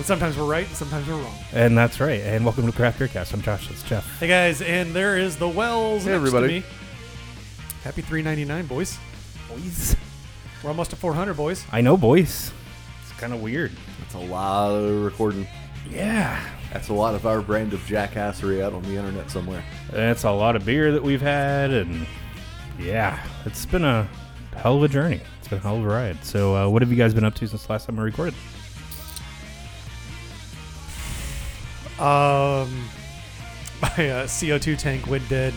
And sometimes we're right, and sometimes we're wrong. And that's right. And welcome to Craft Beer Cast. I'm Josh. That's Jeff. Hey, guys. And there is the Wells next to me. Happy $3.99, boys. Boys. We're almost at 400, boys. I know, boys. It's kind of weird. That's a lot of recording. Yeah. That's a lot of our brand of jackassery out on the internet somewhere. That's a lot of beer that we've had. And yeah, it's been a hell of a journey. It's been a hell of a ride. So what have you guys been up to since last time we recorded? My CO2 tank went dead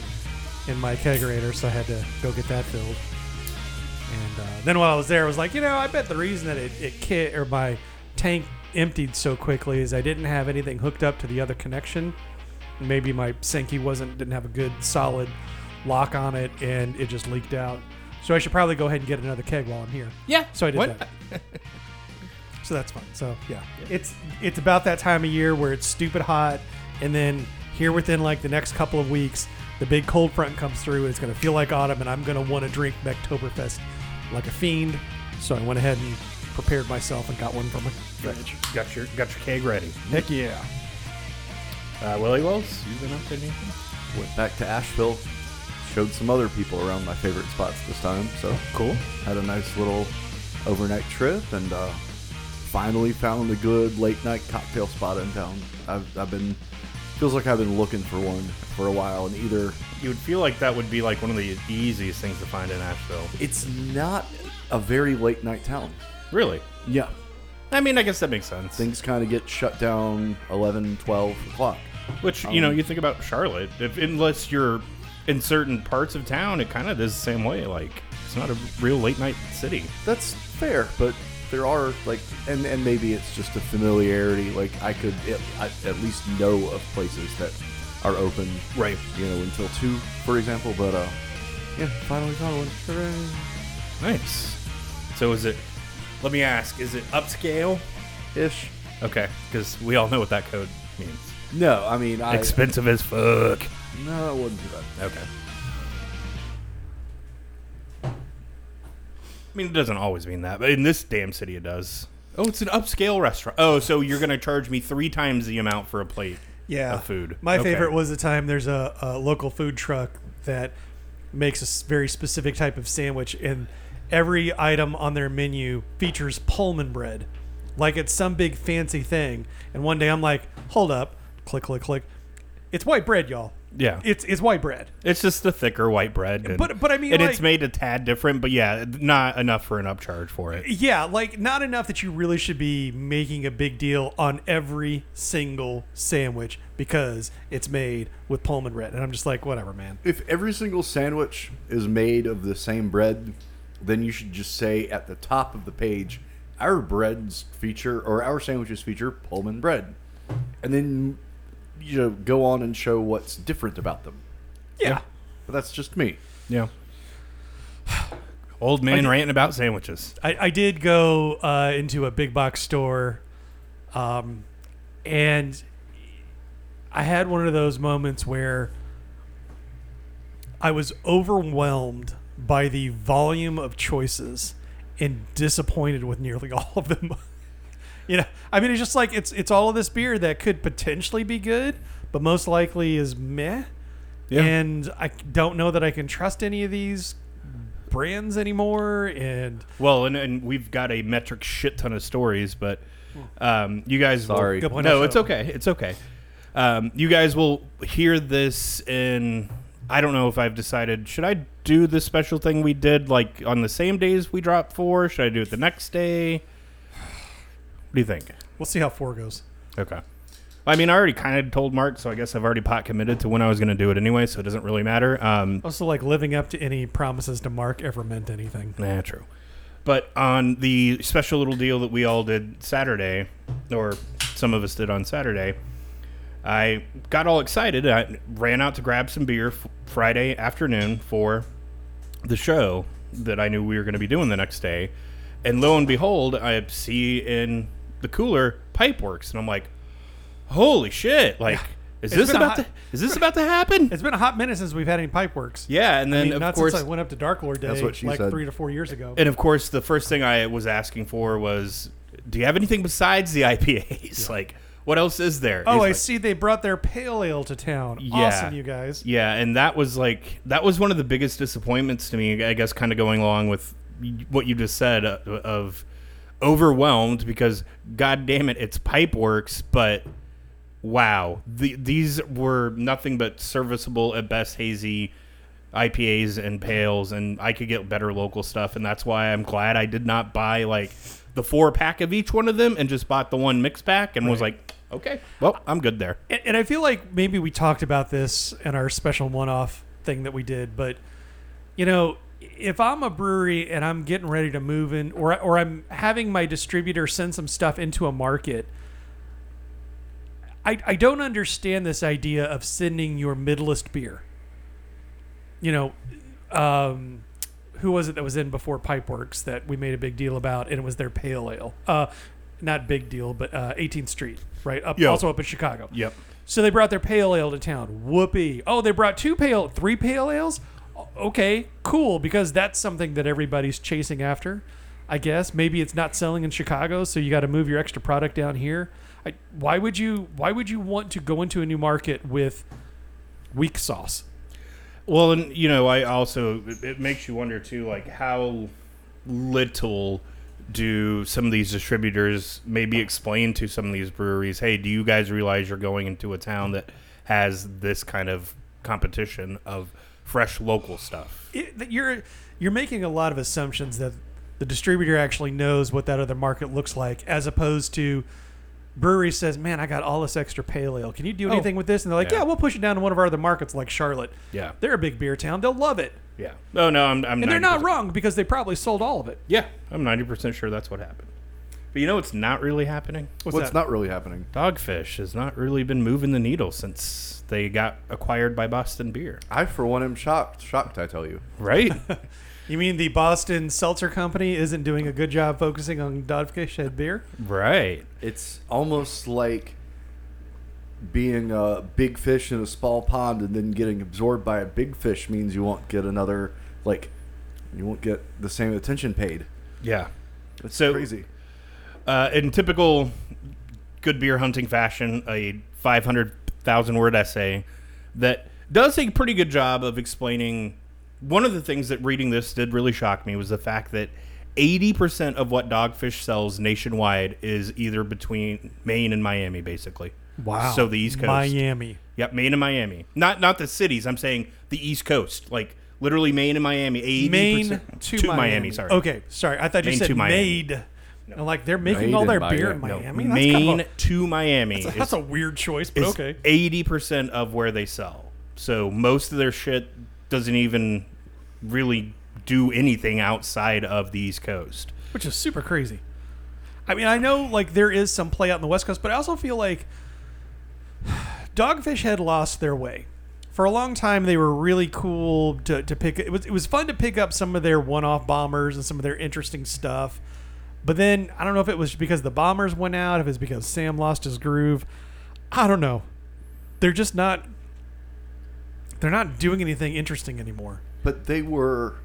in my kegerator, so I had to go get that filled. And then while I was there, I was like, you know, I bet the reason that my tank emptied so quickly is I didn't have anything hooked up to the other connection. Maybe my Senki didn't have a good solid lock on it, and it just leaked out. So I should probably go ahead and get another keg while I'm here. Yeah. So I did that. So that's fun. So yeah, it's about that time of year where it's stupid hot, and then here within like the next couple of weeks, the big cold front comes through. It's gonna feel like autumn, and I'm gonna want to drink Oktoberfest like a fiend. So I went ahead and prepared myself and got one from my fridge. Got your keg ready. Heck yeah. Willie Wells, you been up to anything? Went back to Asheville. Showed some other people around my favorite spots this time. So cool. Had a nice little overnight trip and. Finally found a good late-night cocktail spot in town. I've been looking for one for a while, and either... You would feel like that would be like one of the easiest things to find in Asheville. It's not a very late-night town. Really? Yeah. I mean, I guess that makes sense. Things kind of get shut down 11, 12 o'clock. Which, you know, you think about Charlotte. Unless you're in certain parts of town, it kind of is the same way. Like, it's not a real late-night city. That's fair, but... There are, like, and maybe it's just a familiarity. Like, I at least know of places that are open, right? You know, until 2, for example. But, yeah, finally found one. Hooray. Nice. So is it, let me ask, is it upscale-ish? Okay, because we all know what that code means. No, I mean, expensive as fuck. No, it wouldn't do that. Okay. I mean, it doesn't always mean that, but in this damn city it does. Oh, it's an upscale restaurant. Oh, so you're going to charge me 3 times the amount for a plate of food. My favorite was the time there's a local food truck that makes a very specific type of sandwich, and every item on their menu features Pullman bread. Like it's some big fancy thing. And one day I'm like, hold up, click, click, click. It's white bread, y'all. Yeah, it's white bread. It's just the thicker white bread, and, but I mean, and like, it's made a tad different, but yeah, not enough for an upcharge for it. Yeah, like not enough that you really should be making a big deal on every single sandwich because it's made with Pullman bread, and I'm just like, whatever, man. If every single sandwich is made of the same bread, then you should just say at the top of the page, our sandwiches feature Pullman bread, and then. You know, go on and show what's different about them. Yeah. But that's just me. Yeah. Old man ranting about sandwiches. I did go into a big box store, and I had one of those moments where I was overwhelmed by the volume of choices and disappointed with nearly all of them. You know, I mean, it's just like it's all of this beer that could potentially be good, but most likely is meh. Yeah. And I don't know that I can trust any of these brands anymore. And well, and we've got a metric shit ton of stories, but you guys, sorry, no, it's okay, it's okay. You guys will hear this in. I don't know if I've decided. Should I do the special thing we did like on the same days we dropped 4? Should I do it the next day? What do you think? We'll see how 4 goes. Okay. I mean, I already kind of told Mark, so I guess I've already pot committed to when I was going to do it anyway, so it doesn't really matter. Also, like, living up to any promises to Mark ever meant anything. Nah, true. But on the special little deal that we all did Saturday, or some of us did on Saturday, I got all excited. I ran out to grab some beer Friday afternoon for the show that I knew we were going to be doing the next day. And lo and behold, I see in... the cooler Pipeworks, and I'm like, holy shit, like is this about to happen? It's been a hot minute since we've had any Pipeworks. Yeah. And then of course I went up to Dark Lord Day like 3 to 4 years ago, and of course the first thing I was asking for was do you have anything besides the IPAs? Yeah. Like, what else is there? Oh, I see they brought their pale ale to town. Yeah. Awesome, you guys. Yeah, and that was one of the biggest disappointments to me, I guess, kind of going along with what you just said of overwhelmed because, God damn it, it's Pipeworks, but wow. These were nothing but serviceable at best hazy IPAs and pails, and I could get better local stuff, and that's why I'm glad I did not buy like the 4-pack of each one of them and just bought the one mix pack and was like, okay, well, I'm good there. And I feel like maybe we talked about this in our special one-off thing that we did, but you know, if I'm a brewery and I'm getting ready to move in, or I'm having my distributor send some stuff into a market, I don't understand this idea of sending your middlest beer. You know, who was it that was in before Pipeworks that we made a big deal about, and it was their pale ale. Not big deal, but 18th Street, right? Also up in Chicago. Yep. So they brought their pale ale to town. Whoopee. Oh, they brought 3 pale ales? Okay, cool, because that's something that everybody's chasing after, I guess. Maybe it's not selling in Chicago, so you got to move your extra product down here. Why would you want to go into a new market with weak sauce? Well, and, you know, I also, it makes you wonder, too, like, how little do some of these distributors maybe explain to some of these breweries, hey, do you guys realize you're going into a town that has this kind of competition of fresh local stuff? You're making a lot of assumptions that the distributor actually knows what that other market looks like, as opposed to brewery says, man, I got all this extra pale ale. Can you do anything with this? And they're like, yeah, we'll push it down to one of our other markets like Charlotte. Yeah. They're a big beer town. They'll love it. Yeah. Oh, no, I'm And they're not wrong because they probably sold all of it. Yeah. I'm 90% sure that's what happened. But you know what's not really happening? What's not really happening? Dogfish has not really been moving the needle since they got acquired by Boston Beer. I, for one, am shocked. Shocked, I tell you. Right? You mean the Boston Seltzer Company isn't doing a good job focusing on Dogfish Head beer? Right. It's almost like being a big fish in a small pond and then getting absorbed by a big fish means you won't get another, like, you won't get the same attention paid. Yeah. It's so crazy. In typical good beer hunting fashion, a 500,000-word essay that does a pretty good job of explaining. One of the things that reading this did really shock me was the fact that 80% of what Dogfish sells nationwide is either between Maine and Miami, basically. Wow. So the East Coast. Miami. Yep, Maine and Miami. Not the cities. I'm saying the East Coast. Like, literally Maine and Miami. 80% Maine to Miami. Sorry. Okay, sorry. I thought you Maine said made. No. And like, they're making Maine all their beer in Miami? No. Maine kind of to Miami. That's a weird choice, but okay. 80% of where they sell. So most of their shit doesn't even really do anything outside of the East Coast, which is super crazy. I mean, I know like there is some play out in the West Coast, but I also feel like Dogfish Head lost their way. For a long time, they were really cool to pick. It was fun to pick up some of their one-off bombers and some of their interesting stuff. But then I don't know if it was because the bombers went out, if it's because Sam lost his groove. I don't know. They're not doing anything interesting anymore. But they were,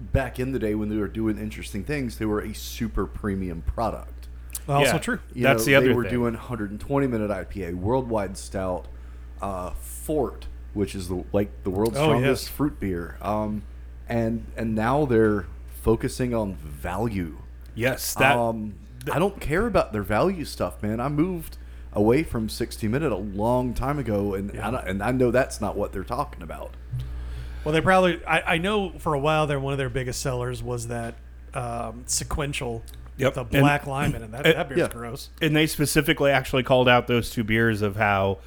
back in the day when they were doing interesting things, they were a super premium product. Well, yeah, also true. That's the other thing. They were doing 120 Minute IPA, Worldwide Stout, Fort, which is the world's strongest fruit beer. And now they're focusing on value. Yes. I don't care about their value stuff, man. I moved away from 60 Minute a long time ago, and I know that's not what they're talking about. Well, they probably... I know for a while there, one of their biggest sellers was that sequential, the black Lyman, and that beer's gross. And they specifically actually called out those two beers of how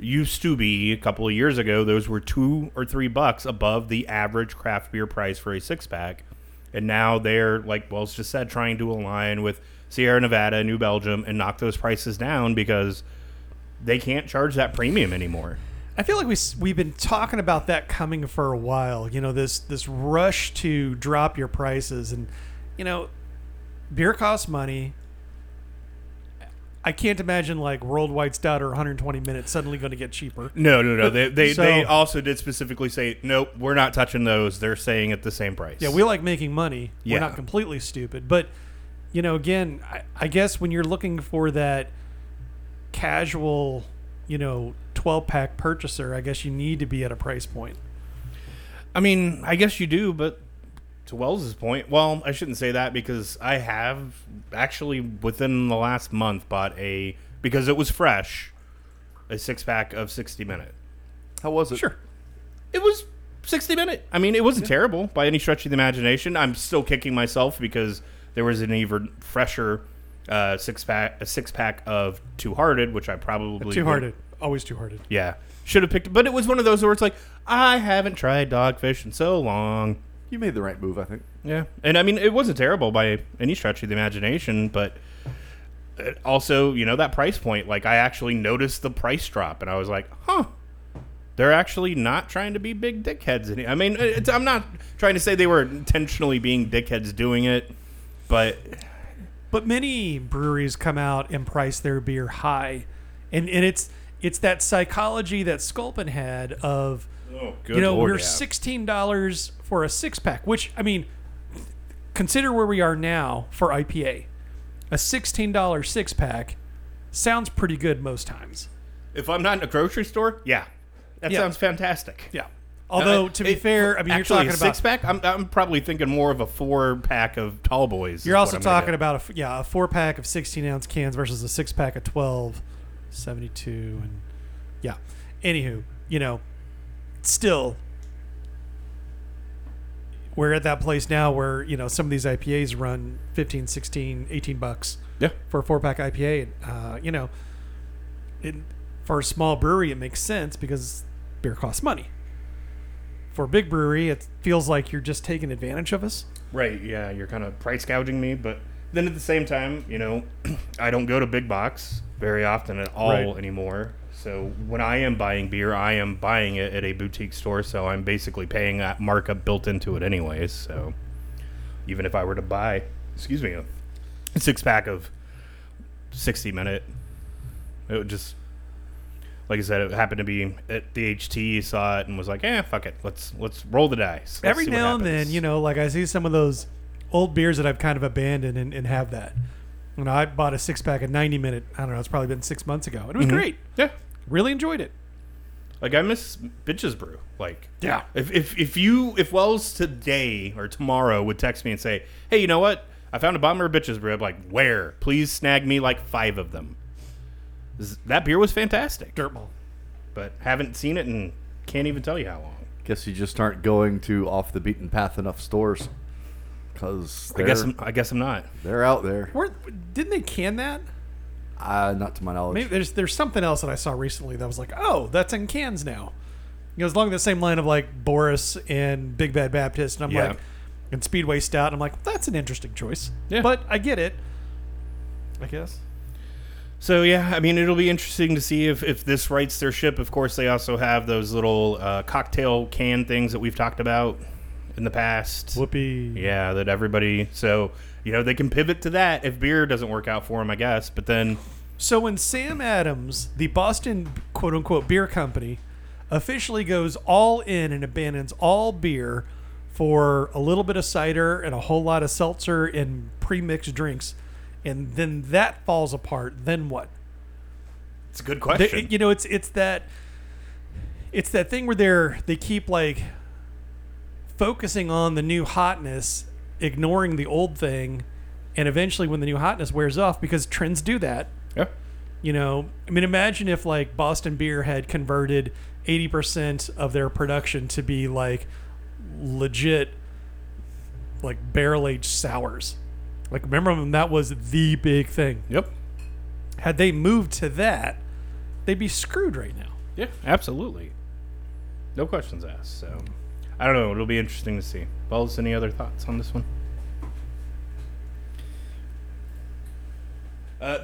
used to be, a couple of years ago, those were $2 or $3 above the average craft beer price for a 6-pack. And now they're, like Wells just said, trying to align with Sierra Nevada, New Belgium, and knock those prices down because they can't charge that premium anymore. I feel like we've been talking about that coming for a while. You know, this rush to drop your prices. And, you know, beer costs money. I can't imagine, like, Worldwide Stout or 120 Minutes suddenly going to get cheaper. No. They also did specifically say, nope, we're not touching those. They're saying at the same price. Yeah, we like making money. Yeah. We're not completely stupid. But you know, again, I guess when you're looking for that casual, you know, 12-pack purchaser, I guess you need to be at a price point. I mean, I guess you do, but to Wells's point, well, I shouldn't say that because I have actually within the last month bought a, because it was fresh, a 6-pack of 60 Minute. How was it? Sure. It was 60 Minute. I mean, it wasn't terrible by any stretch of the imagination. I'm still kicking myself because there was an even fresher six-pack of Two-Hearted, which I probably... Two-Hearted. Always Two-Hearted. Yeah. Should have picked... But it was one of those where it's like, I haven't tried Dogfish in so long. You made the right move, I think. Yeah. And, I mean, it wasn't terrible by any stretch of the imagination, but... Also, you know, that price point, like, I actually noticed the price drop, and I was like, huh, they're actually not trying to be big dickheads anymore. I mean, I'm not trying to say they were intentionally being dickheads doing it, but many breweries come out and price their beer high, and it's that psychology that Sculpin had of, we're $16 for a 6-pack, which, I mean, consider where we are now for IPA. A $16 six-pack sounds pretty good most times. If I'm not in a grocery store, yeah. That sounds fantastic. Yeah. Although, to be fair, I mean, you're talking about... Actually, a six-pack? I'm probably thinking more of a 4-pack of Tall Boys. You're also talking about a 4-pack of 16-ounce cans versus a 6-pack of 12, 72, and... Yeah. Anywho, you know, still... We're at that place now where, you know, some of these IPAs run 15, 16, 18 bucks for a 4-pack IPA. You know, for a small brewery, it makes sense because beer costs money. For a big brewery, it feels like you're just taking advantage of us. Right, yeah, you're kind of price gouging me. But then at the same time, you know, I don't go to big box very often at all anymore. So when I am buying beer, I am buying it at a boutique store, so I'm basically paying that markup built into it anyways. So even if I were to buy, a 6-pack of 60 Minute, it would just, like I said, it happened to be at the HT, saw it, and was like, fuck it. Let's roll the dice. Every now and then, you know, like I see some of those old beers that I've kind of abandoned and have that. You know, I bought a 6-pack of 90 Minute, I don't know, it's probably been 6 months ago. And it was great. Yeah. Really enjoyed it. Like, I miss Bitches Brew. Like, yeah. If Wells today or tomorrow would text me and say, hey, you know what? I found a bomber of Bitches Brew. I'm like, where? Please snag me like 5 of them. That beer was fantastic. Dirtball. But haven't seen it and can't even tell you how long. Guess you just aren't going to off the beaten path enough stores. Because I guess I'm not. They're out there. Didn't they can that? Not to my knowledge. Maybe there's something else that I saw recently that was like, oh, that's in cans now. You know, it's along the same line of like Boris and Big Bad Baptist, and I'm like, and Speedway Stout, and I'm like, that's an interesting choice. Yeah. But I get it, I guess. So yeah, I mean, it'll be interesting to see if this rights their ship. Of course, they also have those little cocktail can things that we've talked about in the past. Whoopee. Yeah, that everybody... So, you know, they can pivot to that if beer doesn't work out for them, I guess. But then... So when Sam Adams, the Boston, quote-unquote, beer company, officially goes all in and abandons all beer for a little bit of cider and a whole lot of seltzer and pre-mixed drinks, and then that falls apart, then what? It's a good question. You know, it's that thing where they keep, like... focusing on the new hotness, ignoring the old thing, and eventually when the new hotness wears off, because trends do that. Yeah. You know, I mean, imagine if like Boston Beer had converted 80% of their production to be like legit, like barrel-aged sours. Like, remember when that was the big thing? Yep. Had they moved to that, they'd be screwed right now. Yeah, absolutely. No questions asked, so... I don't know. It'll be interesting to see. Wells, any other thoughts on this one?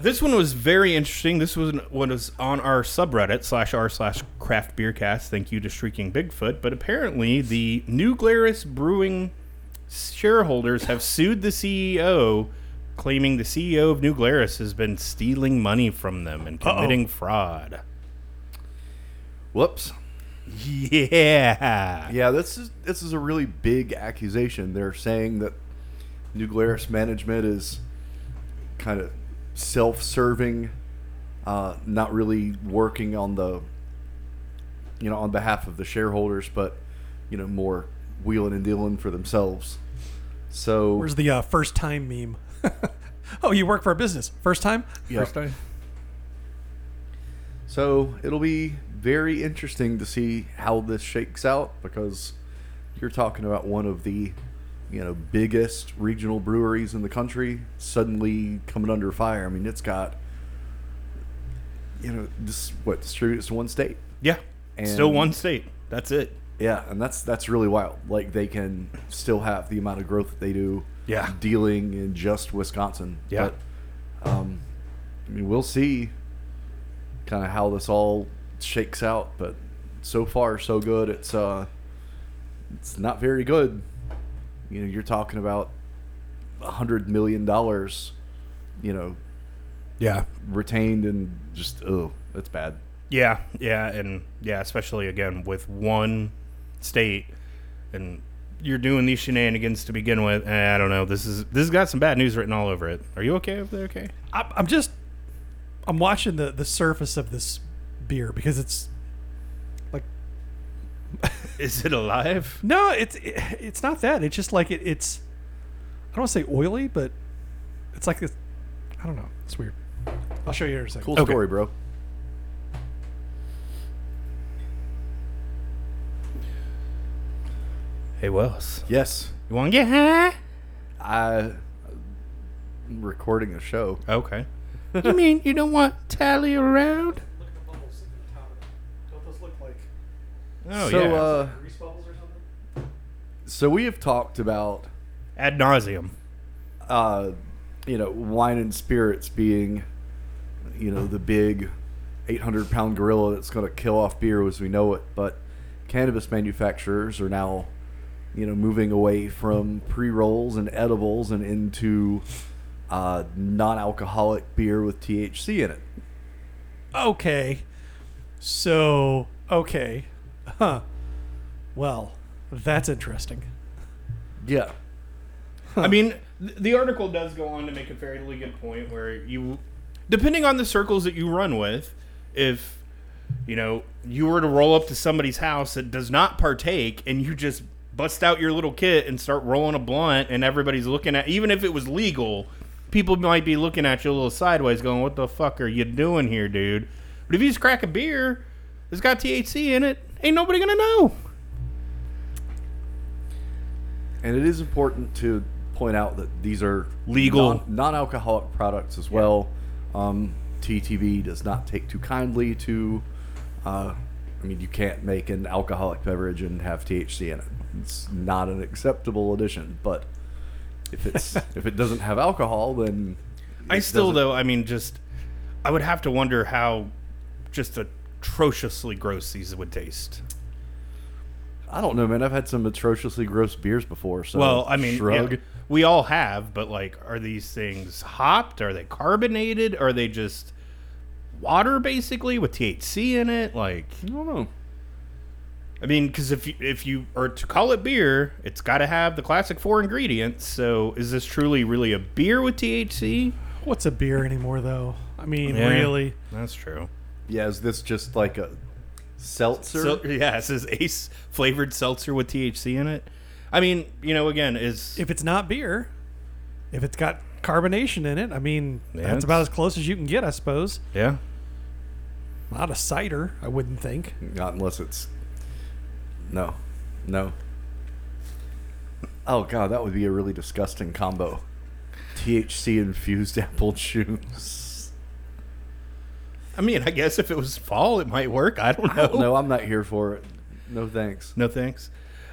This one was very interesting. This was what was on our subreddit /r/craftbeercast. Thank you to Shrieking Bigfoot. But apparently, the New Glarus Brewing shareholders have sued the CEO, claiming the CEO of New Glarus has been stealing money from them and committing fraud. Whoops. Yeah, this is a really big accusation. They're saying that New Glarus management is kind of self-serving, not really working on the, you know, on behalf of the shareholders, but, you know, more wheeling and dealing for themselves. So where's the first time meme? Oh, you work for a business. First time? Yep. First time. So it'll be very interesting to see how this shakes out, because you're talking about one of the, you know, biggest regional breweries in the country suddenly coming under fire. I mean, it's got, you know, this what distributes to one state. Yeah. And still one state. That's it. Yeah, and that's really wild. Like, they can still have the amount of growth that they do. Yeah. Dealing in just Wisconsin. Yeah. But, I mean, we'll see kind of how this all shakes out, but so far so good. It's not very good. You know, you're talking about $100 million, you know, yeah, retained, and just, oh, that's bad. Yeah, yeah, and yeah, especially again with one state, and you're doing these shenanigans to begin with. And I don't know. This has got some bad news written all over it. Are you okay over there? Okay, I'm watching the surface of this beer, because it's like, is it alive? No, it's not that. It's just like it's. I don't want to say oily, but it's like this. I don't know. It's weird. I'll show you here in a second. Cool story, bro. Hey, Wells. Yes. You want to get high? I'm recording a show. Okay. You mean you don't want Tally around? Look at the bubbles at the top. Don't those look like... Oh, so, yeah. Like grease bubbles or something? So we have talked about... Ad nauseum. You know, wine and spirits being, you know, the big 800-pound gorilla that's going to kill off beer as we know it. But cannabis manufacturers are now... you know, moving away from pre-rolls and edibles and into non-alcoholic beer with THC in it. Okay. So, okay. Huh. Well, that's interesting. Yeah. Huh. I mean, the article does go on to make a fairly good point where you, depending on the circles that you run with, if, you know, you were to roll up to somebody's house that does not partake and you just... bust out your little kit and start rolling a blunt, and everybody's looking at, even if it was legal, people might be looking at you a little sideways going, what the fuck are you doing here, dude? But if you just crack a beer that's got THC in it, ain't nobody gonna know. And it is important to point out that these are legal non-alcoholic products as well. Yeah. TTB does not take too kindly to I mean, you can't make an alcoholic beverage and have THC in it. It's not an acceptable addition, but if it doesn't have alcohol, then I still though. I mean, just I would have to wonder how just atrociously gross these would taste. I don't know, man. I've had some atrociously gross beers before. So well, I mean, shrug. Yeah, we all have, but like, are these things hopped? Are they carbonated? Are they just water basically with THC in it? Like, I don't know. I mean, because if you or to call it beer, it's got to have the classic four ingredients. So is this truly really a beer with THC? What's a beer anymore, though? I mean, yeah, really? That's true. Yeah, is this just like a seltzer? Yeah, it says Ace flavored seltzer with THC in it. I mean, you know, again, is... if it's not beer, if it's got carbonation in it, I mean, yeah, that's about as close as you can get, I suppose. Yeah. Not a cider, I wouldn't think. Not unless it's... No, no. Oh, God, that would be a really disgusting combo. THC-infused apple juice. I mean, I guess if it was fall, it might work. I don't know. No, I'm not here for it. No thanks. No thanks.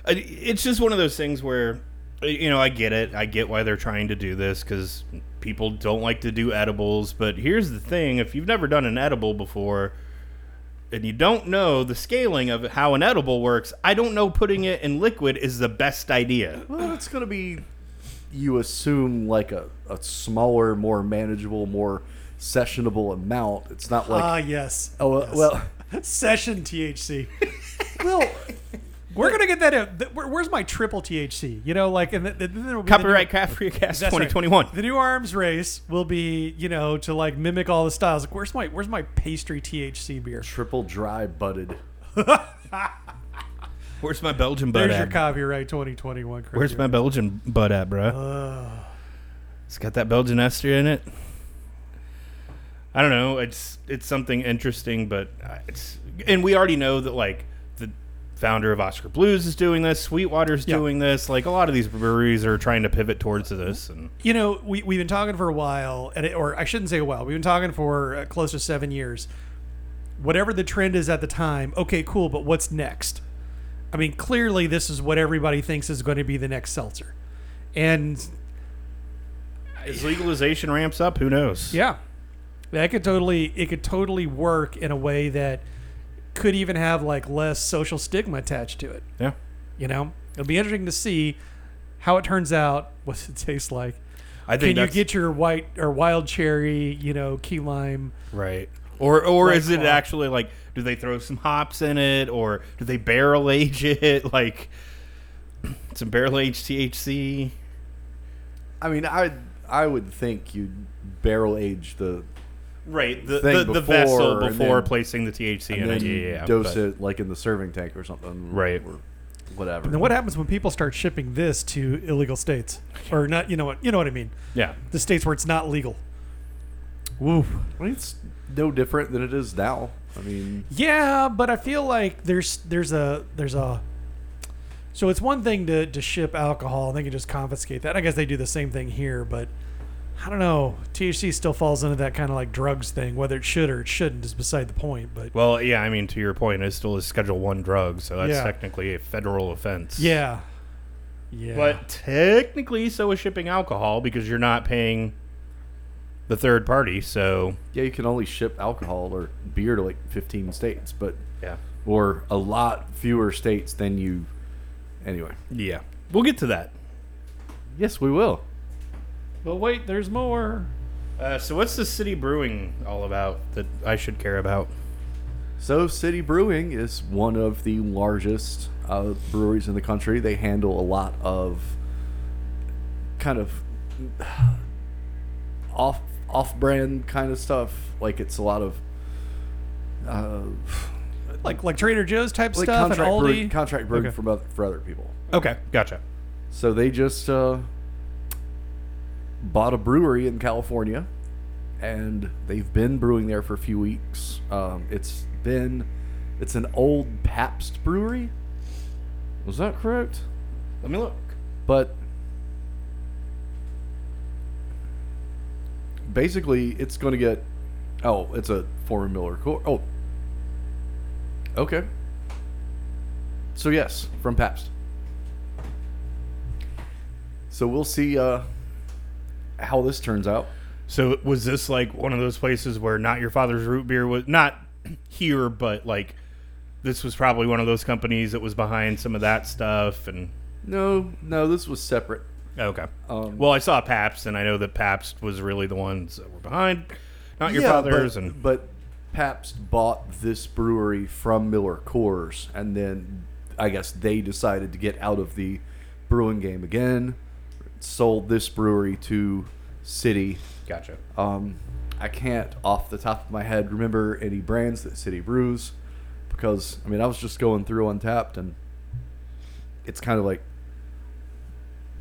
It's just one of those things where, you know, I get it. I get why they're trying to do this, because people don't like to do edibles. But here's the thing. If you've never done an edible before... and you don't know the scaling of how an edible works, I don't know putting it in liquid is the best idea. Well, it's going to be, you assume, like a smaller, more manageable, more sessionable amount. It's not like... Ah, yes. Oh, yes. Well... Session THC. Well, We're going to get that in. Where's my triple THC? You know, like... And then copyright Craft Beer Cast 2021. Right. The new arms race will be, you know, to like mimic all the styles. Like, where's my pastry THC beer? Triple dry budded. Where's my Belgian bud There's at? Your copyright 2021. Craft Where's my Belgian bud at, bro? It's got that Belgian ester in it. I don't know. It's something interesting, but it's... And we already know that, like, founder of Oscar Blues is doing this. Sweetwater's doing this. Like, a lot of these breweries are trying to pivot towards this. And you know, we've been talking for a while, or I shouldn't say a while. We've been talking for close to 7 years. Whatever the trend is at the time, okay, cool, but what's next? I mean, clearly this is what everybody thinks is going to be the next seltzer. And as legalization ramps up, who knows? Yeah. It could totally work in a way that could even have like less social stigma attached to it. Yeah. You know, it'll be interesting to see how it turns out. What's it taste like? I think you get your white or wild cherry, you know, key lime. Right. Or is it actually like, do they throw some hops in it or do they barrel age it? Like some barrel aged THC. I mean, I would think you'd barrel age the vessel before placing the THC in it. Dose it like in the serving tank or something. Right. Or whatever. And then what happens when people start shipping this to illegal states? Or not, you know what I mean? Yeah. The states where it's not legal. Woo. I mean, it's no different than it is now. I mean, yeah, but I feel like there's a so it's one thing to ship alcohol and they can just confiscate that. I guess they do the same thing here, but I don't know. THC still falls into that kind of like drugs thing. Whether it should or it shouldn't is beside the point. But well, yeah, I mean, to your point, it's still a Schedule I drug, so that's technically a federal offense. Yeah, yeah. But technically, so is shipping alcohol because you're not paying the third party. So yeah, you can only ship alcohol or beer to like 15 states, but or a lot fewer states than you. Anyway, yeah, we'll get to that. Yes, we will. But wait, there's more. So what's the City Brewing all about that I should care about? So City Brewing is one of the largest breweries in the country. They handle a lot of kind of off-brand kind of stuff. Like it's a lot of like Trader Joe's type like stuff, contract and Aldi brewing, contract brewing for other people. Okay, gotcha. So they just bought a brewery in California and they've been brewing there for a few weeks. It's an old Pabst brewery. Was that correct? Let me look. But basically it's going to get, it's a former Miller Coors. Oh, okay. So yes, from Pabst. So we'll see, how this turns out. So was this like one of those places where Not Your Father's root beer was not here, but like this was probably one of those companies that was behind some of that stuff? And no, this was separate. Okay. Well, I saw Pabst, and I know that Pabst was really the ones that were behind Not Your Father's, but Pabst bought this brewery from Miller Coors, and then I guess they decided to get out of the brewing game again. Sold this brewery to City. Gotcha. I can't off the top of my head remember any brands that City brews because I mean I was just going through Untappd and it's kind of like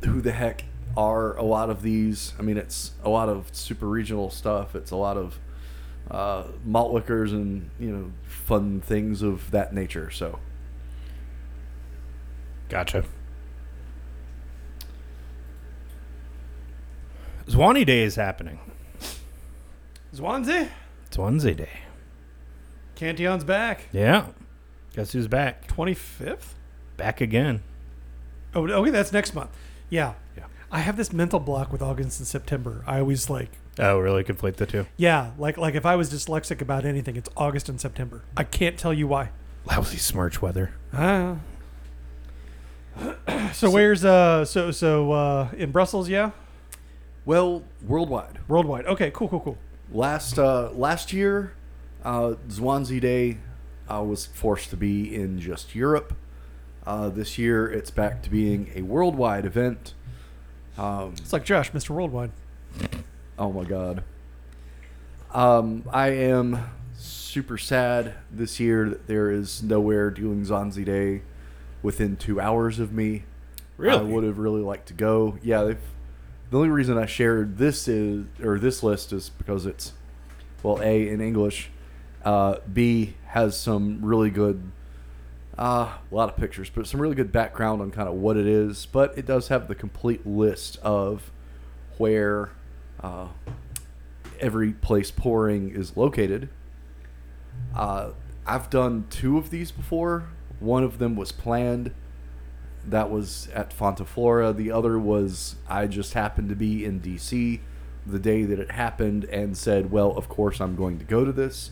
who the heck are a lot of these. I mean it's a lot of super regional stuff. It's a lot of malt liquors and fun things of that nature. So gotcha. Zwanze Day is happening. Zwanze? Zwanze Day. Canteon's back. Yeah. Guess who's back? 25th? Back again. Oh, okay. That's next month. Yeah. I have this mental block with August and September. I always like... Oh, really? Conflate the two? Yeah. Like if I was dyslexic about anything, it's August and September. I can't tell you why. Lousy smirch weather. So where's... in Brussels, yeah? Well, worldwide. Okay, cool. Last year, Zwanze Day was forced to be in just Europe. This year, it's back to being a worldwide event. It's like Josh, Mr. Worldwide. Oh, my God. I am super sad this year that there is nowhere doing Zwanze Day within 2 hours of me. Really? I would have really liked to go. Yeah, the only reason I shared this list is because it's, well, A, in English, B, has some really good, a lot of pictures, but some really good background on kind of what it is. But it does have the complete list of where every place pouring is located. I've done two of these before. One of them was planned. That was at Fontaflora. The other was I just happened to be in D.C. the day that it happened and said, well, of course I'm going to go to this.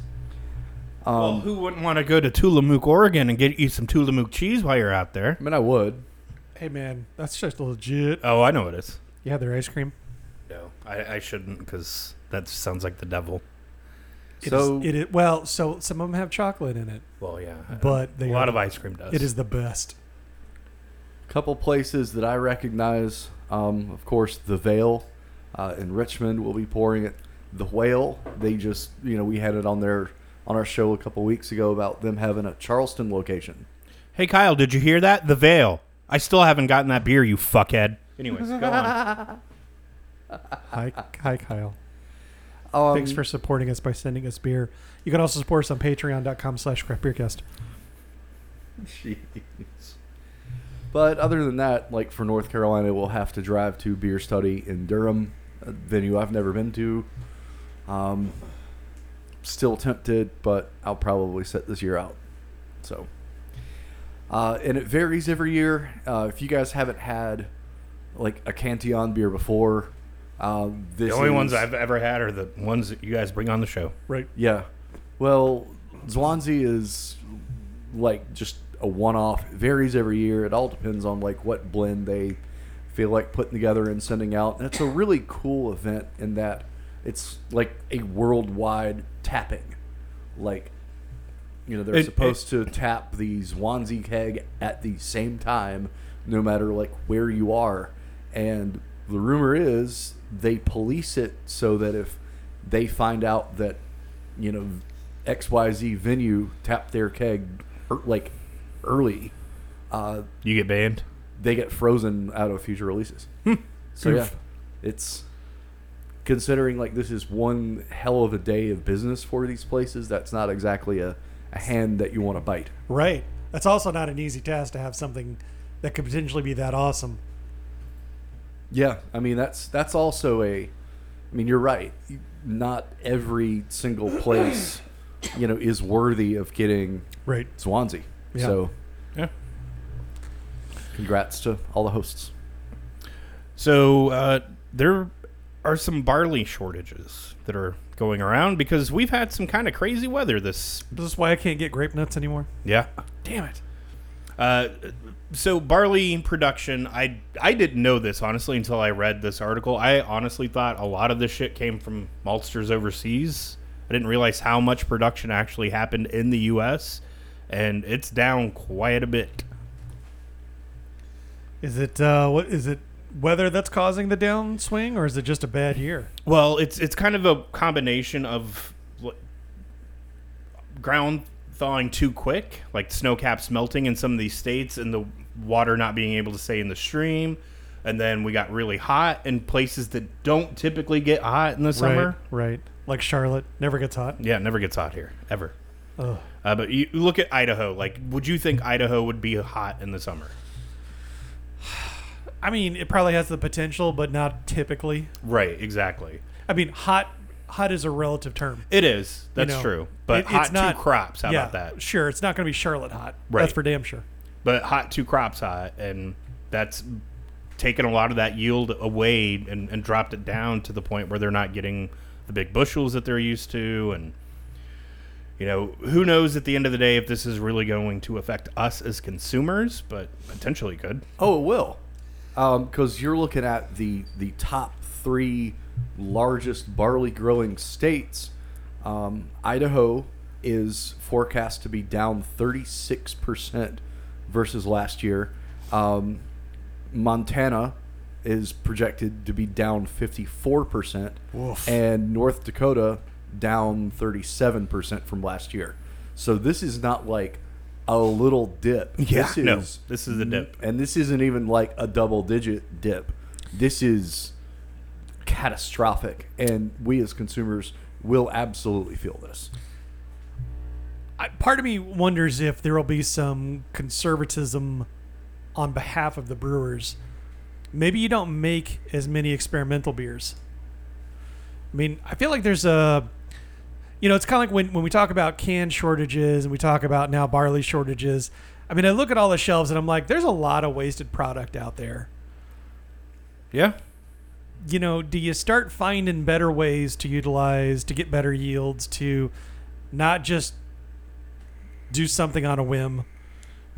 Well, who wouldn't want to go to Tillamook, Oregon and get you some Tillamook cheese while you're out there? I mean, I would. Hey, man, that's just legit. Oh, I know it is. You have their ice cream? No, I shouldn't, because that sounds like the devil. So some of them have chocolate in it. Well, yeah. But a lot of ice cream does. It is the best. Couple places that I recognize, of course, The Veil in Richmond will be pouring it. The Whale, they just, we had it on our show a couple weeks ago about them having a Charleston location. Hey, Kyle, did you hear that? The Veil. I still haven't gotten that beer, you fuckhead. Anyways, go on. Hi, Kyle. Thanks for supporting us by sending us beer. You can also support us on patreon.com/craftbeercast. Jeez. But other than that, like for North Carolina, we'll have to drive to Beer Study in Durham, a venue I've never been to. Still tempted, but I'll probably set this year out. So, and it varies every year. If you guys haven't had like a Cantillon beer before, the only ones I've ever had are the ones that you guys bring on the show, right? Yeah. Well, Zwanze is like just a one-off. It varies every year. It all depends on like what blend they feel like putting together and sending out. And it's a really cool event in that it's like a worldwide tapping. Like, they're supposed to tap the Zwanze keg at the same time, no matter like where you are. And the rumor is they police it so that if they find out that, XYZ venue tapped their keg like early, you get banned. They get frozen out of future releases. So yeah, it's... Considering, like, this is one hell of a day of business for these places, that's not exactly a hand that you want to bite. Right. That's also not an easy task to have something that could potentially be that awesome. Yeah. I mean, that's also you're right. Not every single place, is worthy of getting Zwanze. Yeah. So, yeah. Congrats to all the hosts. So, they're... are some barley shortages that are going around because we've had some kind of crazy weather. This is why I can't get grape nuts anymore. Yeah, damn it. So barley production, I didn't know this honestly until I read this article. I honestly thought a lot of this shit came from maltsters overseas. I didn't realize how much production actually happened in the U.S. and it's down quite a bit. Is it what is it? Weather that's causing the downswing, or is it just a bad year? Well, it's kind of a combination of ground thawing too quick, like snow caps melting in some of these states, and the water not being able to stay in the stream. And then we got really hot in places that don't typically get hot in the summer. Right. Like Charlotte. Never gets hot. Yeah, it never gets hot here. Ever. But you look at Idaho. Like, would you think Idaho would be hot in the summer? I mean, it probably has the potential, but not typically. Right, exactly. I mean, hot is a relative term. It is. That's true. But hot not, to crops, how about that? Sure, it's not going to be Charlotte hot. Right. That's for damn sure. But hot to crops hot, and that's taken a lot of that yield away and dropped it down to the point where they're not getting the big bushels that they're used to. And, who knows at the end of the day if this is really going to affect us as consumers, but potentially could. Oh, it will. Because you're looking at the top three largest barley growing states. Idaho is forecast to be down 36% versus last year. Montana is projected to be down 54%, and North Dakota down 37% from last year. So this is not like a little dip. Yeah, this is a dip. And this isn't even like a double-digit dip. This is catastrophic, and we as consumers will absolutely feel this. Part of me wonders if there will be some conservatism on behalf of the brewers. Maybe you don't make as many experimental beers. I mean, I feel like there's a... You know, it's kind of like when we talk about can shortages and we talk about now barley shortages. I mean, I look at all the shelves and I'm like, there's a lot of wasted product out there. Yeah. You know, do you start finding better ways to utilize, to get better yields, to not just do something on a whim?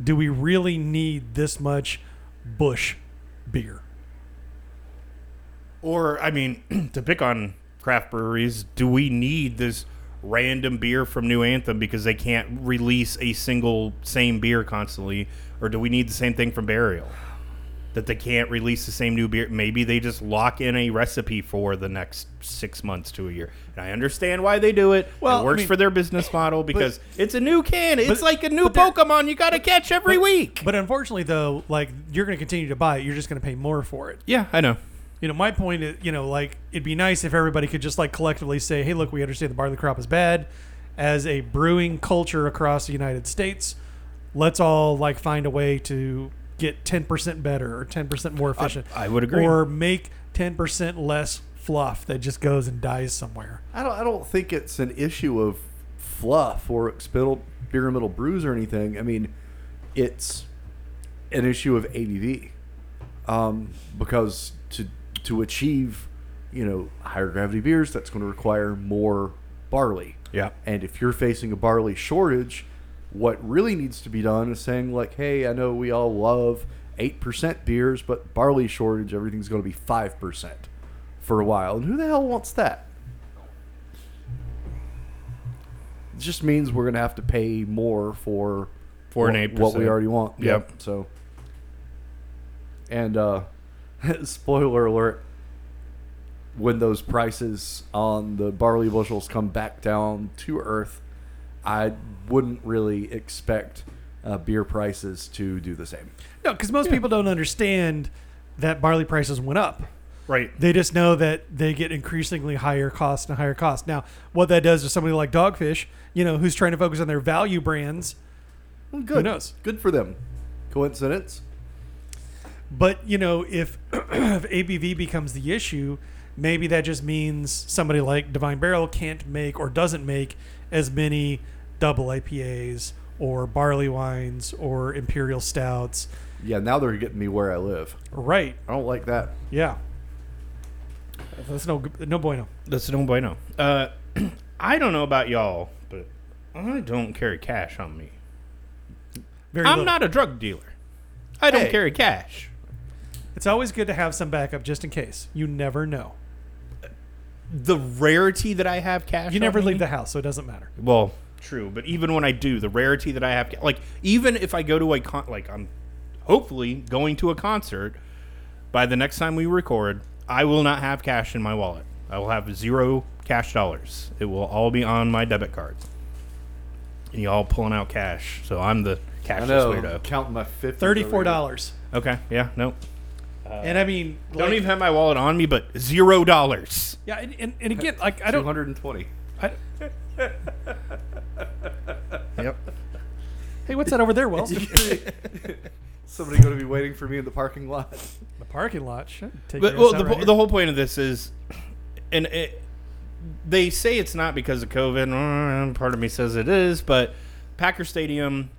Do we really need this much bush beer? Or, I mean, to pick on craft breweries, do we need this random beer from New Anthem because they can't release a single same beer constantly? Or do we need the same thing from Burial, that they can't release the same new beer? Maybe they just lock in a recipe for the next 6 months to a year. And I understand why they do it. Well, it works for their business model because it's a new can. It's like a new Pokemon you got to catch every week. But unfortunately, though, like, you're going to continue to buy it. You're just going to pay more for it. Yeah, I know. You know, my point is, you know, like, it'd be nice if everybody could just, like, collectively say, hey, look, we understand the barley crop is bad. As a brewing culture across the United States, let's all, like, find a way to get 10% better or 10% more efficient. I would agree. Or make 10% less fluff that just goes and dies somewhere. I don't think it's an issue of fluff or experimental brews or anything. I mean, it's an issue of ABV. Because to achieve, you know, higher gravity beers, that's going to require more barley. Yeah. And if you're facing a barley shortage, what really needs to be done is saying, like, hey, I know we all love 8% beers, but barley shortage, everything's going to be 5% for a while. And who the hell wants that? It just means we're going to have to pay more for an 8%. What we already want. Yep. So, and spoiler alert, when those prices on the barley bushels come back down to earth, I wouldn't really expect beer prices to do the same. No, because most people don't understand that barley prices went up. Right. They just know that they get increasingly higher cost and higher cost. Now, what that does to somebody like Dogfish, you know, who's trying to focus on their value brands, who knows? Good for them. Coincidence? But, you know, if ABV becomes the issue, maybe that just means somebody like Divine Barrel can't make or doesn't make as many double IPAs or barley wines or imperial stouts. Yeah, now they're getting me where I live. Right. I don't like that. Yeah. That's no bueno. That's no bueno. I don't know about y'all, but I don't carry cash on me. I'm not a drug dealer. I don't carry cash. It's always good to have some backup just in case. You never know. The rarity that I have cash on me. You never leave the house, so it doesn't matter. Well, true. But even when I do, the rarity that I have... Like, even if I go to a... like, I'm hopefully going to a concert, by the next time we record, I will not have cash in my wallet. I will have zero cash dollars. It will all be on my debit card. And y'all pulling out cash. So I'm the... I know. I'm counting my $50. $34. Okay. Yeah. No. And I mean, don't even have my wallet on me, but $0. Yeah. And again, like, I don't. 220. Yep. Hey, what's that over there, Wells? Somebody going to be waiting for me in the parking lot. The parking lot. Should take but, well, the whole point of this is, and they say it's not because of COVID. Part of me says it is, but Packer Stadium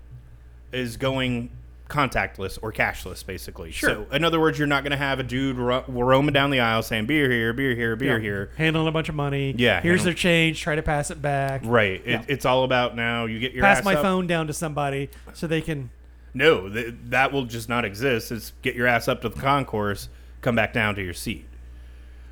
is going contactless or cashless, basically. Sure. So, in other words, you're not going to have a dude roaming down the aisle saying, beer here, beer here, beer here. Handling a bunch of money. Yeah. Here's their change. Try to pass it back. Right. Yeah. It's all about now. You get your pass my phone down to somebody so they can... No, that will just not exist. It's get your ass up to the concourse, come back down to your seat.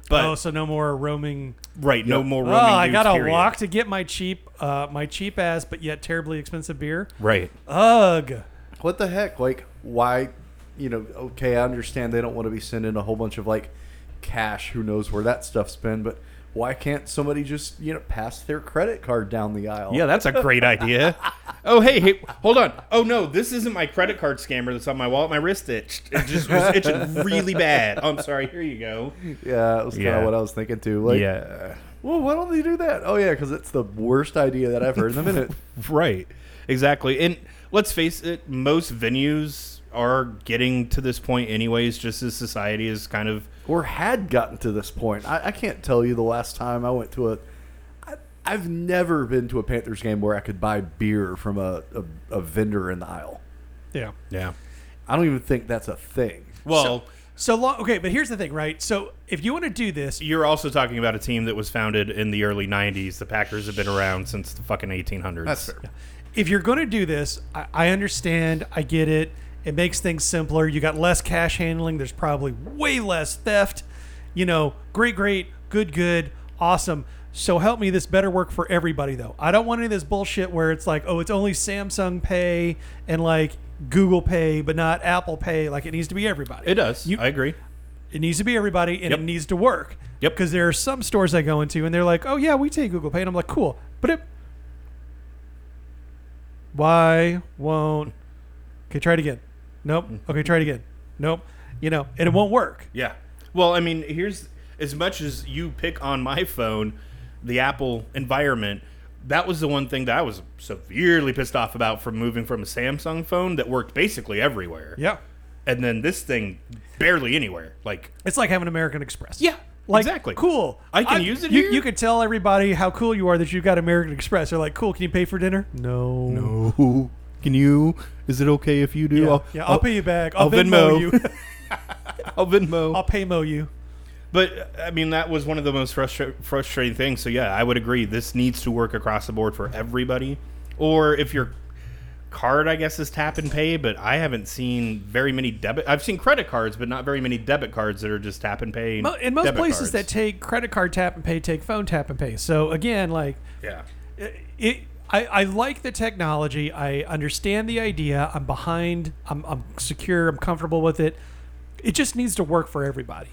But, so no more roaming. Right, no more roaming. Oh, I gotta walk to get my cheap ass, but yet terribly expensive beer. Right. Ugh. what the heck? Like, why, you know, okay, I understand they don't want to be sending a whole bunch of, like, cash. Who knows where that stuff's been, but why can't somebody just, you know, pass their credit card down the aisle? Yeah, that's a great idea. Oh, hey, hold on. Oh, no, this isn't my credit card scammer that's on my wallet. My wrist itched. It just was itching really bad. Oh, I'm sorry. Here you go. Yeah, that was kind of what I was thinking, too. Like, yeah. Well, why don't they do that? Oh, yeah, because it's the worst idea that I've heard in a minute. Right. Exactly. And let's face it, most venues are getting to this point anyways, just as society is kind of... Or had gotten to this point. I can't tell you the last time I went to a... I've never been to a Panthers game where I could buy beer from a vendor in the aisle. Yeah. Yeah. I don't even think that's a thing. Well... So, okay, but here's the thing, right? So if you want to do this... You're also talking about a team that was founded in the early 90s. The Packers have been around since the fucking 1800s. That's fair. Yeah. If you're going to do this, I understand. I get it. It makes things simpler. You got less cash handling. There's probably way less theft. You know, great, good, awesome. So help me, this better work for everybody, though. I don't want any of this bullshit where it's like, oh, it's only Samsung Pay and like Google Pay, but not Apple Pay. Like, it needs to be everybody. It does. I agree. It needs to be everybody, and it needs to work. Yep. Because there are some stores I go into, and they're like, oh, yeah, we take Google Pay. And I'm like, cool. But it... Why won't... Okay, try it again. Nope. Okay, try it again. Nope. You know, and it won't work. Yeah. Well, I mean, here's... As much as you pick on my phone, the Apple environment, that was the one thing that I was severely pissed off about from moving from a Samsung phone that worked basically everywhere. Yeah. And then this thing, barely anywhere. Like, it's like having American Express. Yeah. Like, exactly. Cool. I can use it here. You could tell everybody how cool you are that you've got American Express. They're like, cool, can you pay for dinner? No. Can you? Is it okay if you do? Yeah, I'll pay you back. I'll Venmo you. I'll Venmo. I'll Paymo you. But, I mean, that was one of the most frustrating things. So, yeah, I would agree. This needs to work across the board for everybody. Or if your card, I guess, is tap and pay, but I haven't seen very many debit... I've seen credit cards, but not very many debit cards that are just tap and pay. In most places that take credit card tap and pay, take phone tap and pay. So, again, like... Yeah. I like the technology. I understand the idea. I'm behind. I'm secure. I'm comfortable with it. It just needs to work for everybody.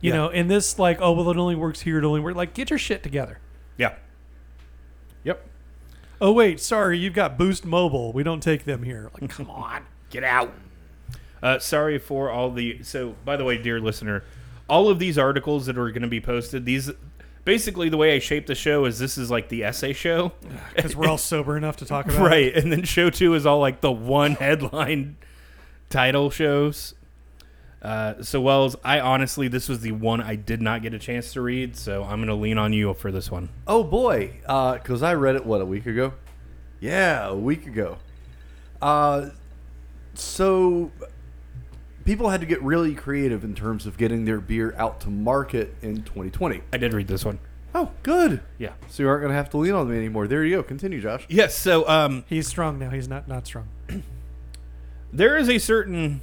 You know, and this, like, oh, well, it only works here. It only works. Like, get your shit together. Yeah. Yep. Oh, wait, sorry. You've got Boost Mobile. We don't take them here. Like, come on. Get out. Sorry for all the... So, by the way, dear listener, all of these articles that are going to be posted, these... Basically, the way I shape the show is this is like the essay show. Because we're all sober enough to talk about it. Right. And then show two is all like the one headline title shows. So, Wells, I honestly, this was the one I did not get a chance to read, so I'm going to lean on you for this one. Oh, boy. Because I read it, what, a week ago? Yeah, a week ago. So, people had to get really creative in terms of getting their beer out to market in 2020. I did read this one. Oh, good. Yeah. So you aren't going to have to lean on me anymore. There you go. Continue, Josh. Yes, so... he's strong now. He's not strong. There is a certain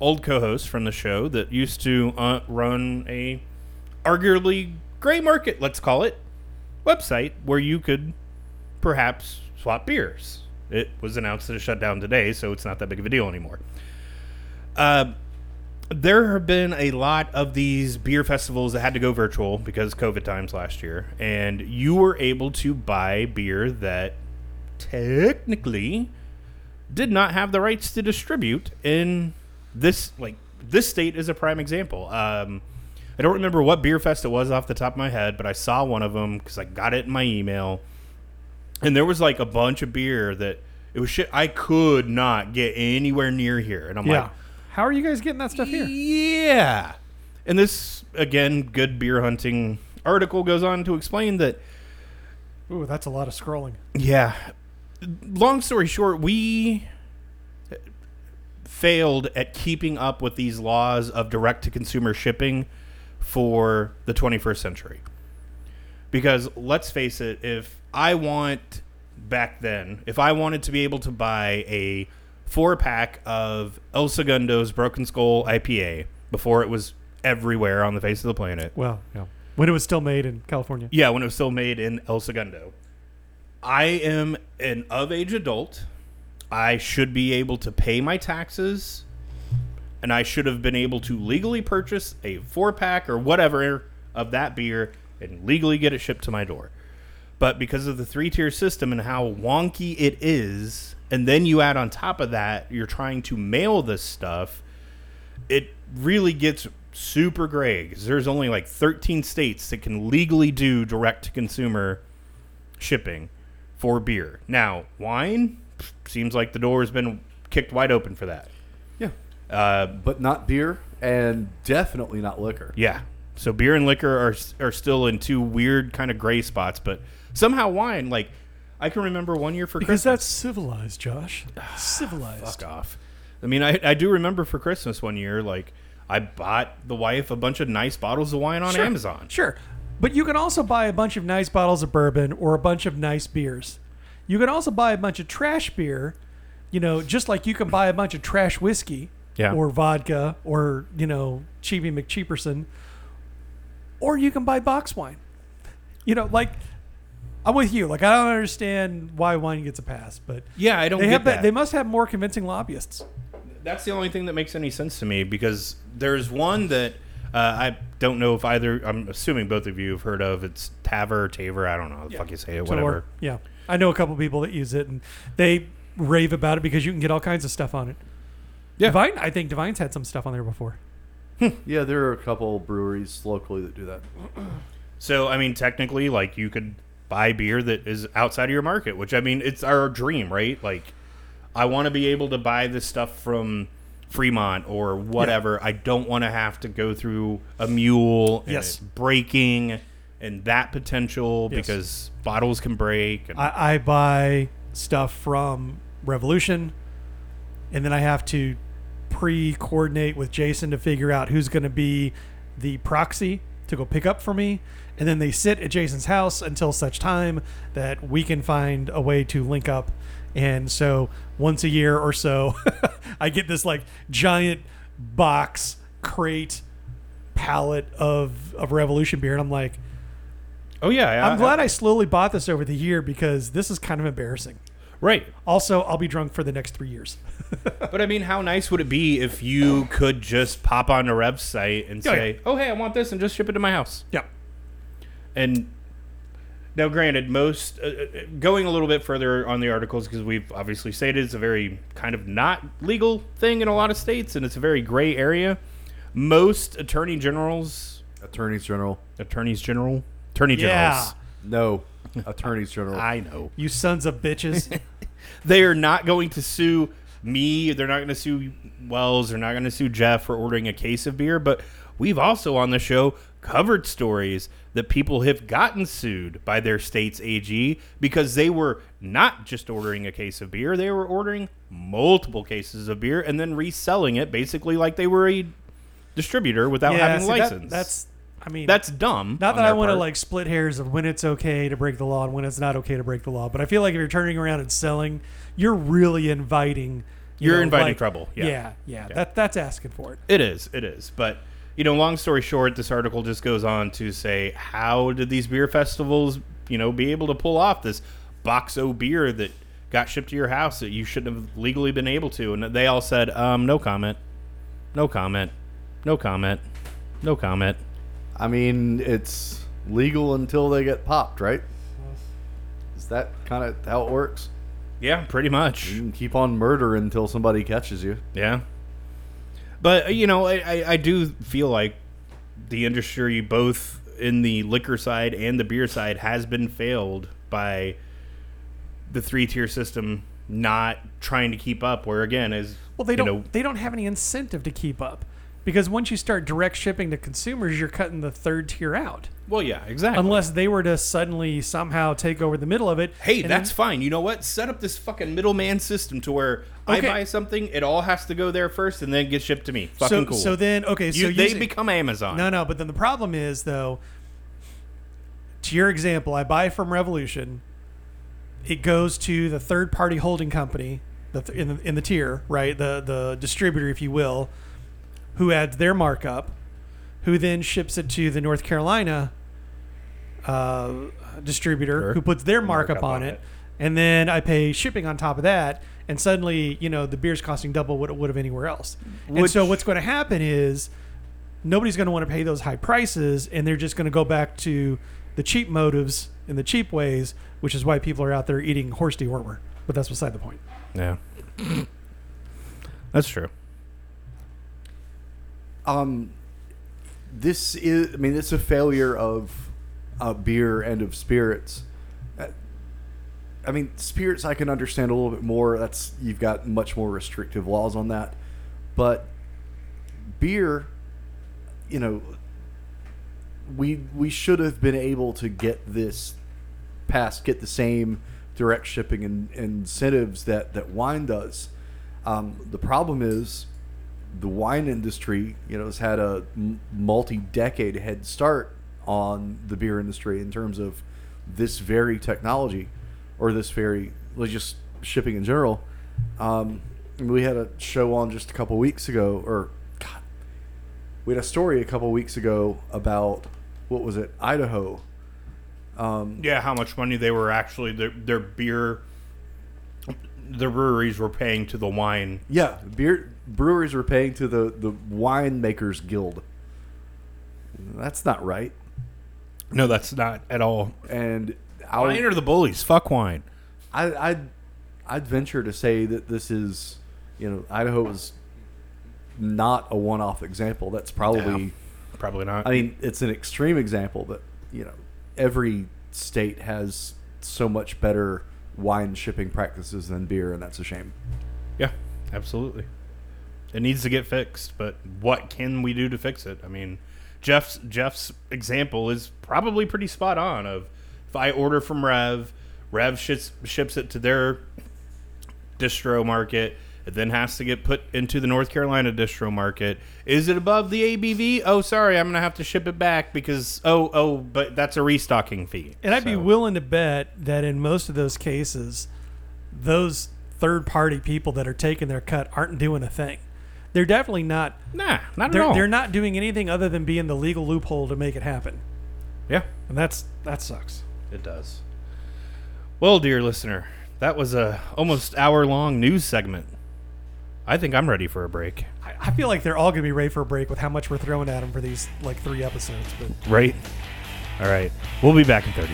old co-host from the show that used to run a arguably gray market, let's call it, website where you could perhaps swap beers. It was announced that it shut down today, so it's not that big of a deal anymore. There have been a lot of these beer festivals that had to go virtual because COVID times last year, and you were able to buy beer that technically did not have the rights to distribute in this state is a prime example. I don't remember what beer fest it was off the top of my head, but I saw one of them because I got it in my email, and there was like a bunch of beer that it was shit I could not get anywhere near here, and I'm like, how are you guys getting that stuff here? Yeah. And this, again, good beer hunting article goes on to explain that... Ooh, that's a lot of scrolling. Yeah. Long story short, we failed at keeping up with these laws of direct-to-consumer shipping for the 21st century. Because, let's face it, if I wanted to be able to buy a 4-pack of El Segundo's Broken Skull IPA before it was everywhere on the face of the planet. Well, yeah. When it was still made in California. Yeah, when it was still made in El Segundo. I am an of-age adult. I should be able to pay my taxes, and I should have been able to legally purchase a 4-pack or whatever of that beer and legally get it shipped to my door. But because of the 3-tier system and how wonky it is, and then you add on top of that, you're trying to mail this stuff, it really gets super gray, because there's only like 13 states that can legally do direct-to-consumer shipping for beer. Now, wine, seems like the door has been kicked wide open for that. Yeah. But not beer, and definitely not liquor. Yeah. So beer and liquor are still in two weird kind of gray spots, but somehow wine, like, I can remember one year for Christmas. Because that's civilized, Josh. Civilized. Fuck off. I mean, I do remember for Christmas one year, like, I bought the wife a bunch of nice bottles of wine on Amazon. Sure. But you can also buy a bunch of nice bottles of bourbon or a bunch of nice beers. You can also buy a bunch of trash beer, you know, just like you can buy a bunch of trash whiskey or vodka or, you know, Cheapy McCheaperson. Or you can buy box wine. You know, like, I'm with you. Like, I don't understand why wine gets a pass, but yeah, I don't get that. They must have more convincing lobbyists. That's the only thing that makes any sense to me, because there's one that I don't know if either, I'm assuming both of you have heard of. It's Taver, I don't know how the fuck you say it, whatever. Or, yeah. I know a couple people that use it, and they rave about it because you can get all kinds of stuff on it. Yeah. Divine, I think Divine's had some stuff on there before. Yeah, there are a couple breweries locally that do that. So, I mean, technically, like, you could buy beer that is outside of your market, which, I mean, it's our dream, right? Like, I want to be able to buy this stuff from Fremont or whatever. Yeah. I don't want to have to go through a mule and it breaking and that potential because bottles can break. And I buy stuff from Revolution, and then I have to pre-coordinate with Jason to figure out who's going to be the proxy to go pick up for me, and then they sit at Jason's house until such time that we can find a way to link up. And so once a year or so I get this like giant box crate pallet of Revolution beer, and I'm like, oh yeah, I'm glad I slowly bought this over the year, because this is kind of embarrassing. Right. Also, I'll be drunk for the next 3 years. But I mean, how nice would it be if you could just pop on a Rev site and say, oh, hey, I want this, and just ship it to my house. Yeah. And now, granted, most going a little bit further on the articles, because we've obviously stated it's a very kind of not legal thing in a lot of states, and it's a very gray area. Most attorneys general. No. Attorneys general. I know. You sons of bitches. They are not going to sue me. They're not going to sue Wells. They're not going to sue Jeff for ordering a case of beer. But we've also on the show covered stories that people have gotten sued by their state's AG because they were not just ordering a case of beer. They were ordering multiple cases of beer and then reselling it basically like they were a distributor without having a license. That's dumb. Not that I want to like split hairs of when it's okay to break the law and when it's not okay to break the law, but I feel like if you're turning around and selling, you're really inviting. You're inviting trouble. Yeah. That's asking for it. It is. But you know, long story short, this article just goes on to say, how did these beer festivals, you know, be able to pull off this box o' beer that got shipped to your house that you shouldn't have legally been able to? And they all said, no comment. I mean, it's legal until they get popped, right? Is that kind of how it works? Yeah, pretty much. You can keep on murder until somebody catches you. Yeah. But, you know, I do feel like the industry, both in the liquor side and the beer side, has been failed by the 3-tier system not trying to keep up, where, again, is... Well, they don't have any incentive to keep up. Because once you start direct shipping to consumers, you're cutting the 3rd tier out. Well, yeah, exactly. Unless they were to suddenly somehow take over the middle of it. Hey, that's fine. You know what? Set up this fucking middleman system to where I buy something, it all has to go there first and then get shipped to me. Fucking cool. So then, okay. So they become Amazon. No. But then the problem is, though, to your example, I buy from Revolution. It goes to the third-party holding company in the tier, right? The distributor, if you will, who adds their markup, who then ships it to the North Carolina distributor, who puts their markup on it, and then I pay shipping on top of that, and suddenly, you know, the beer's costing double what it would have anywhere else. And so what's going to happen is nobody's going to want to pay those high prices, and they're just going to go back to the cheap motives and the cheap ways, which is why people are out there eating horse dewormer. But that's beside the point. Yeah. That's true. This is, I mean, it's a failure of beer and of spirits. I mean, spirits I can understand a little bit more. That's, you've got much more restrictive laws on that. But beer, you know, we should have been able to get this past, get the same direct shipping and incentives that wine does. The problem is the wine industry, you know, has had a multi-decade head start on the beer industry in terms of this very technology, or this very, just shipping in general. We had a show on just a couple weeks ago, we had a story a couple weeks ago about, what was it, Idaho. How much money they were actually, their beer, the breweries were paying to the wine. Yeah, breweries were paying to the winemakers guild. That's not right. No, that's not at all. And wine are the bullies. Fuck wine. I'd venture to say that this is, you know, Idaho is not a one-off example. That's probably not. I mean, it's an extreme example, but, you know, every state has so much better wine shipping practices than beer, and that's a shame. Yeah, absolutely. It needs to get fixed, but what can we do to fix it? I mean, Jeff's example is probably pretty spot on of, if I order from Rev ships it to their distro market. It then has to get put into the North Carolina distro market. Is it above the ABV? Oh, sorry, I'm going to have to ship it back because, but that's a restocking fee. And I'd be willing to bet that in most of those cases, those third-party people that are taking their cut aren't doing a thing. They're definitely not. Nah, not at all. They're not doing anything other than being the legal loophole to make it happen. Yeah. And that sucks. It does. Well, dear listener, that was a almost hour-long news segment. I think I'm ready for a break. I feel like they're all going to be ready for a break with how much we're throwing at them for these, like, 3 episodes. But. Right. All right. We'll be back in 30.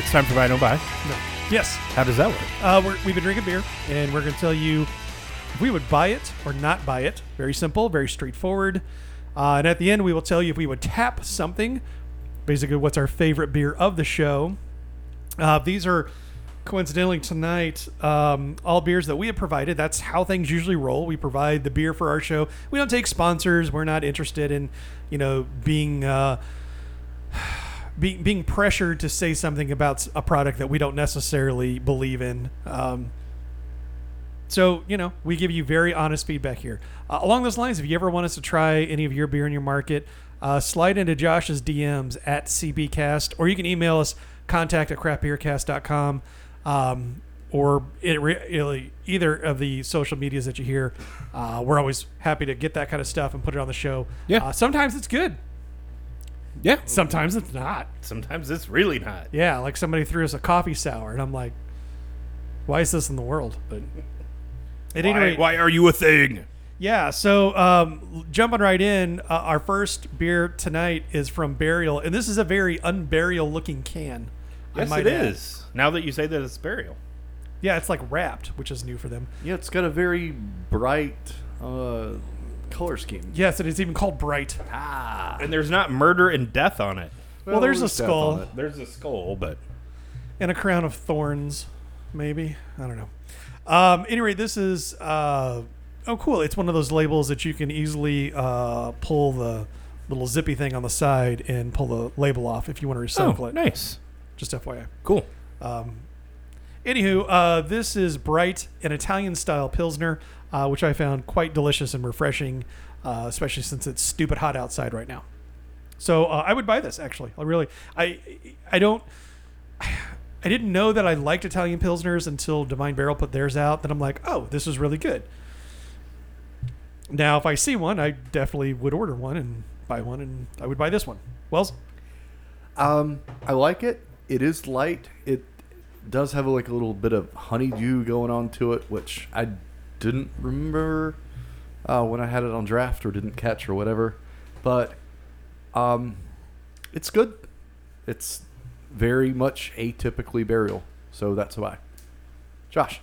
It's time for buy, no buy. No. Yes. How does that work? We've been drinking beer, and we're going to tell you if we would buy it or not buy it. Very simple, very straightforward. And at the end, we will tell you if we would tap something. Basically, what's our favorite beer of the show. These are, coincidentally, tonight, all beers that we have provided. That's how things usually roll. We provide the beer for our show. We don't take sponsors. We're not interested in, you know, being... being pressured to say something about a product that we don't necessarily believe in. So, you know, we give you very honest feedback here. Along those lines, if you ever want us to try any of your beer in your market, slide into Josh's DMs at CBcast, or you can email us, contact@craftbeercast.com, or either of the social medias that you hear. We're always happy to get that kind of stuff and put it on the show. Yeah. Sometimes it's good. Yeah. Sometimes it's not. Sometimes it's really not. Yeah, like somebody threw us a coffee sour, and I'm like, why is this in the world? But at any rate, why are you a thing? Yeah, so jumping right in, our first beer tonight is from Burial, and this is a very unburial-looking can. Yes, it is. Now that you say that, it's Burial. Yeah, it's like wrapped, which is new for them. Yeah, it's got a very bright... color scheme. Yes, and it's even called Bright. Ah. And there's not murder and death on it. Well there's a skull. There's a skull, but... And a crown of thorns, maybe. I don't know. Anyway, this is... oh, cool. It's one of those labels that you can easily pull the little zippy thing on the side and pull the label off if you want to recycle it. Nice. Just FYI. Cool. Anywho, this is Bright, an Italian-style Pilsner, which I found quite delicious and refreshing. especially since it's stupid hot outside right now. So I would buy this, actually. I really, I didn't know that I liked Italian Pilsners until Divine Barrel put theirs out. Then I'm like, oh, this is really good. Now, if I see one, I definitely would order one and buy one, and I would buy this one. Wells? I like it. It is light. It does have like a little bit of honeydew going on to it, which I didn't remember when I had it on draft or didn't catch or whatever. But it's good. It's very much atypically Burial, so that's why. Josh?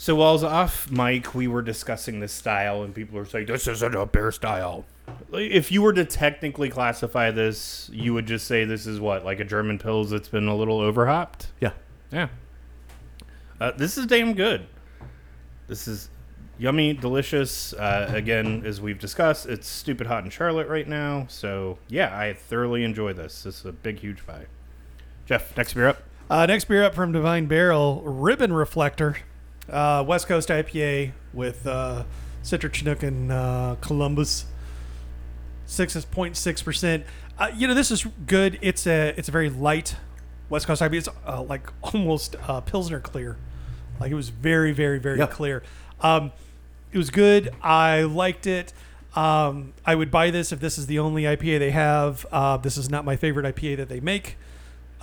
So while off mic, we were discussing this style, and people are saying, this isn't a beer style. If you were to technically classify this, you would just say this is what? Like a German Pils that's been a little overhopped? Yeah. Yeah. This is damn good. This is yummy, delicious. Again, as we've discussed, it's stupid hot in Charlotte right now. So, yeah, I thoroughly enjoy this. This is a big, huge buy. Jeff, next beer up. Next beer up from Divine Barrel, Ribbon Reflector. West Coast IPA with Citra Chinook and Columbus, 6.6%. You know, this is good. It's a very light West Coast IPA. It's like almost Pilsner clear. Like it was very, very, very clear. It was good. I liked it. I would buy this if this is the only IPA they have. This is not my favorite IPA that they make,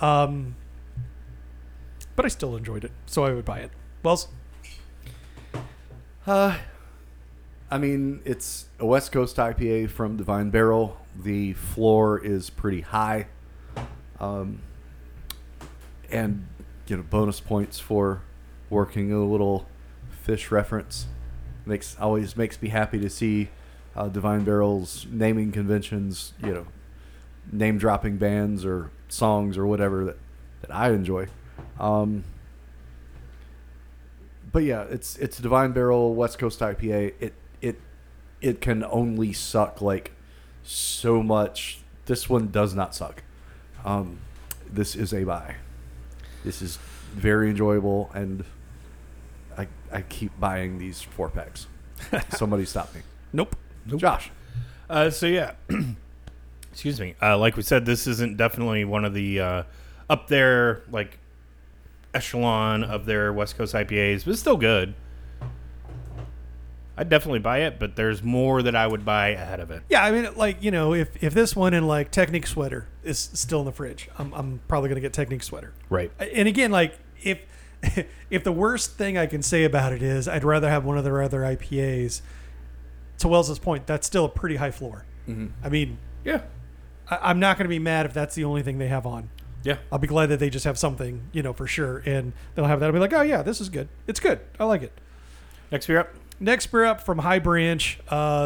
but I still enjoyed it, so I would buy it. Wells? I mean, it's a West Coast IPA from Divine Barrel. The floor is pretty high. And, you know, bonus points for working a little fish reference. Always makes me happy to see Divine Barrel's naming conventions, you know, name-dropping bands or songs or whatever that I enjoy. But yeah, it's a Divine Barrel West Coast IPA. It can only suck like so much. This one does not suck. This is a buy. This is very enjoyable, and I keep buying these 4-packs. Somebody stop me. Nope. Josh. So yeah, excuse me. Like we said, this isn't definitely one of the up there like echelon of their West Coast IPAs, but it's still good. I'd definitely buy it, but there's more that I would buy ahead of it. Yeah, I mean, like, you know, if this one in like Technique Sweater is still in the fridge, I'm probably gonna get Technique Sweater. Right. And again, like if the worst thing I can say about it is I'd rather have one of their other IPAs, to Wells's point, that's still a pretty high floor. Mm-hmm. I mean, yeah, I'm not gonna be mad if that's the only thing they have on. Yeah, I'll be glad that they just have something, you know, for sure. And they'll have that. I'll be like, oh, yeah, this is good. It's good. I like it. Next beer up. Next beer up from High Branch.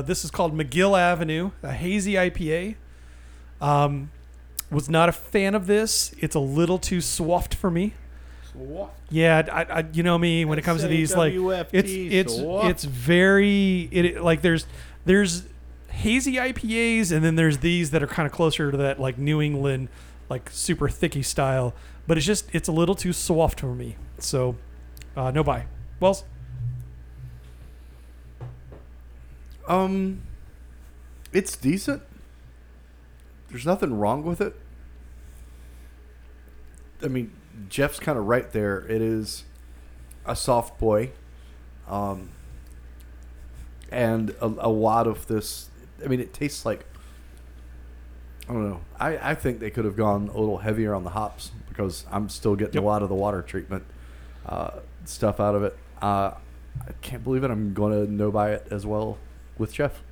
This is called McGill Avenue, a hazy IPA. Was not a fan of this. It's a little too soft for me. Soft? Yeah, I you know me, when it comes to these, like, it's very, like, there's hazy IPAs, and then there's these that are kind of closer to that, like, New England, like super thicky style, but it's a little too soft for me. So, no buy. Wells? It's decent. There's nothing wrong with it. I mean, Jeff's kind of right there. It is a soft boy. And a lot of this, I mean, it tastes like, I don't know. I think they could have gone a little heavier on the hops because I'm still getting a lot of the water treatment stuff out of it. I can't believe it. I'm going to no buy it as well with Jeff.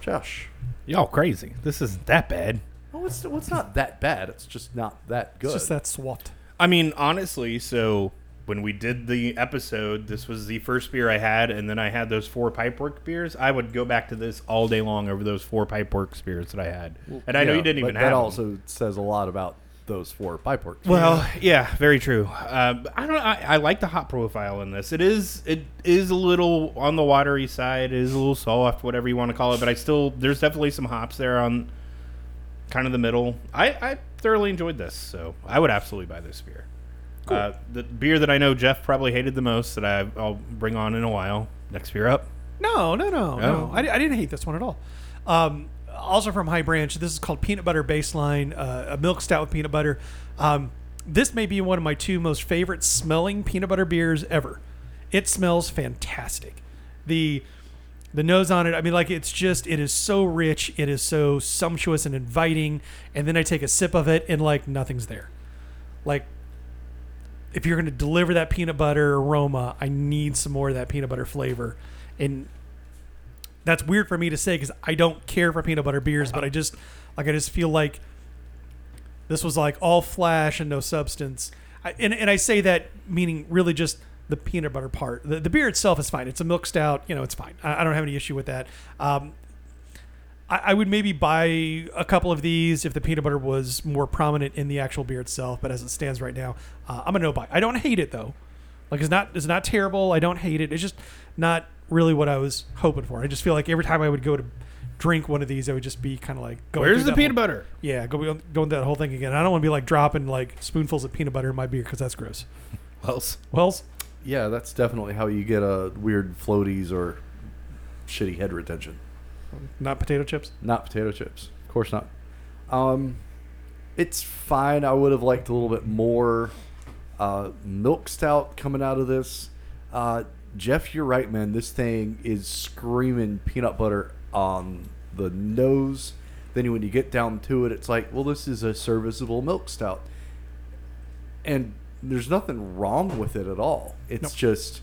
Josh. Y'all crazy. This isn't that bad. Oh, it's not that bad. It's just not that good. It's just that swapped. I mean, honestly, so when we did the episode, this was the first beer I had, and then I had those 4 Pipeworks beers. I would go back to this all day long over those 4 Pipeworks beers that I had. And I know you didn't even have them. That also says a lot about those 4 Pipeworks. Well, yeah, very true. I don't know. I like the hop profile in this. It is a little on the watery side. It is a little soft, whatever you want to call it. But there's definitely some hops there on kind of the middle. I thoroughly enjoyed this, so I would absolutely buy this beer. Cool. The beer that I know Jeff probably hated the most that I'll bring on in a while. Next beer up. No. I didn't hate this one at all. Also from High Branch, this is called Peanut Butter Baseline, a milk stout with peanut butter. This may be one of my two most favorite smelling peanut butter beers ever. It smells fantastic. The nose on it, I mean, like, it's just, it is so rich. It is so sumptuous and inviting. And then I take a sip of it and, like, nothing's there. Like, if you're going to deliver that peanut butter aroma, I need some more of that peanut butter flavor. And that's weird for me to say because I don't care for peanut butter beers, but I just feel like this was, like, all flash and no substance. And I say that meaning really just the peanut butter part. The beer itself is fine. It's a milk stout. You know, it's fine. I don't have any issue with that. I would maybe buy a couple of these if the peanut butter was more prominent in the actual beer itself. But as it stands right now, I'm a no buy. I don't hate it, though. Like, it's not terrible. I don't hate it. It's just not really what I was hoping for. I just feel like every time I would go to drink one of these, I would just be kind of like, where's the peanut butter? Yeah, going through that whole thing again. I don't want to be like dropping like spoonfuls of peanut butter in my beer because that's gross. Wells? Yeah, that's definitely how you get a weird floaties or shitty head retention. Not potato chips? Not potato chips. Of course not. It's fine. I would have liked a little bit more milk stout coming out of this. Jeff, you're right, man. This thing is screaming peanut butter on the nose. Then when you get down to it, it's like, well, this is a serviceable milk stout. And there's nothing wrong with it at all. It's just,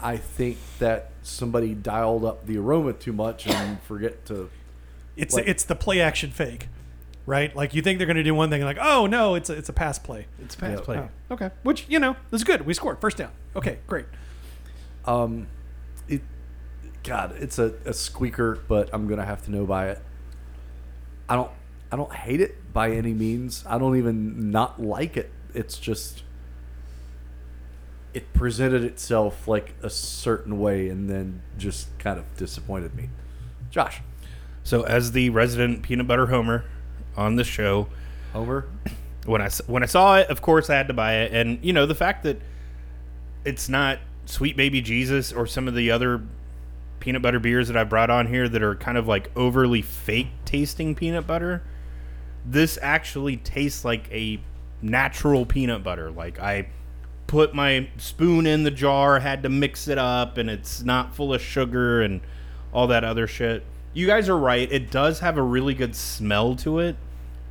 I think that somebody dialed up the aroma too much and forget to... It's the play action fake, right? Like, you think they're going to do one thing and like, oh, no, it's a pass play. It's a pass play. Oh, okay. Which, you know, is good. We scored. First down. Okay, great. It's a squeaker, but I'm going to have to no buy it. I don't hate it by any means. I don't even not like it. It's just... It presented itself like a certain way and then just kind of disappointed me. Josh. So as the resident peanut butter homer on the show. Homer? When I saw it, of course I had to buy it. And, you know, the fact that it's not Sweet Baby Jesus or some of the other peanut butter beers that I brought on here that are kind of like overly fake tasting peanut butter. This actually tastes like a natural peanut butter. Like, I put my spoon in the jar, had to mix it up, and it's not full of sugar and all that other shit. You guys are right. It does have a really good smell to it,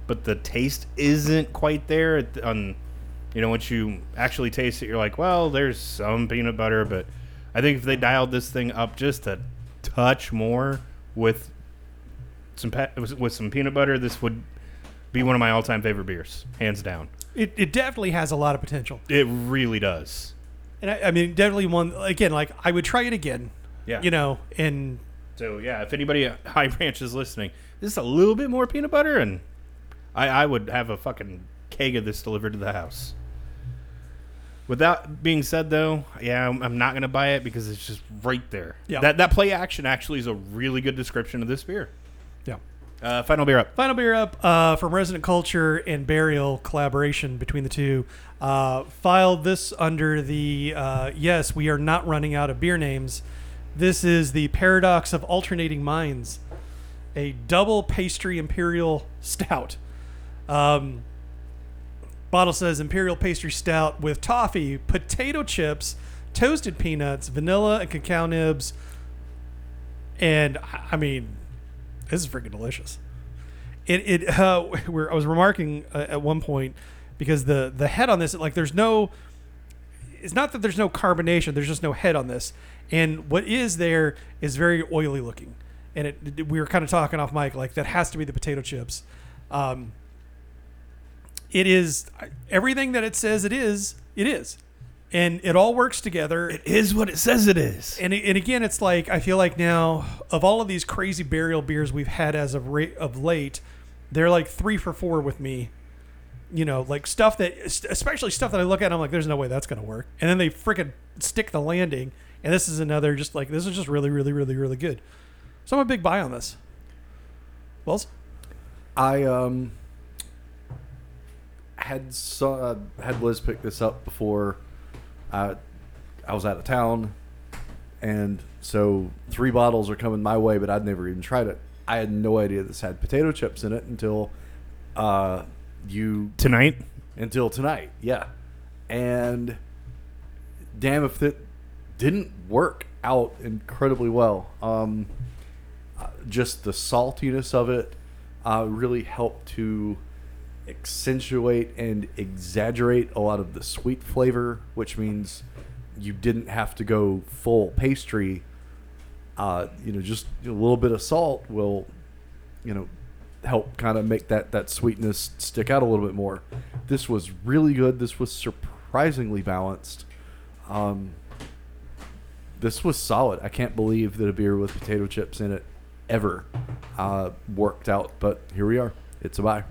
but the taste isn't quite there. Once you actually taste it, you're like, well, there's some peanut butter, but I think if they dialed this thing up just a touch more with some peanut butter, this would be one of my all-time favorite beers, hands down. It definitely has a lot of potential. It really does. And I mean, definitely one, again, like, I would try it again. Yeah. You know, and... So, yeah, if anybody at High Branch is listening, this is a little bit more peanut butter, and I would have a fucking keg of this delivered to the house. With that being said, though, yeah, I'm not going to buy it because it's just right there. Yeah. That play action actually is a really good description of this beer. Yeah. Final beer up. From Resident Culture and Burial, collaboration between the two. Filed this under the yes, we are not running out of beer names. This is the Paradox of Alternating Minds, a double pastry imperial stout. Bottle says imperial pastry stout with toffee, potato chips, toasted peanuts, vanilla, and cacao nibs. And I mean, this is freaking delicious. I was remarking at one point because the head on this, like, there's no. It's not that there's no carbonation. There's just no head on this, and what is there is very oily looking. And we were kind of talking off mic, like, that has to be the potato chips. It is everything that it says it is. It is, and it all works together. It is what it says it is. And again, it's like, I feel like now of all of these crazy Burial beers we've had as of late, they're like 3 for 4 with me. You know, like stuff that, especially stuff that I look at and I'm like, there's no way that's going to work. And then they freaking stick the landing. And this is another, just like, this is just really, really, really, really good. So I'm a big buy on this. Wells? I had Liz pick this up before I was out of town, And so 3 bottles are coming my way, but I'd never even tried it. I had no idea this had potato chips in it until tonight? Until tonight, yeah. And damn if it didn't work out incredibly well. Just the saltiness of it really helped to accentuate and exaggerate a lot of the sweet flavor, which means you didn't have to go full pastry. Just a little bit of salt will, help kind of make that sweetness stick out a little bit more. This was really good. This was surprisingly balanced. This was solid. I can't believe that a beer with potato chips in it ever worked out, but here we are. It's a buy.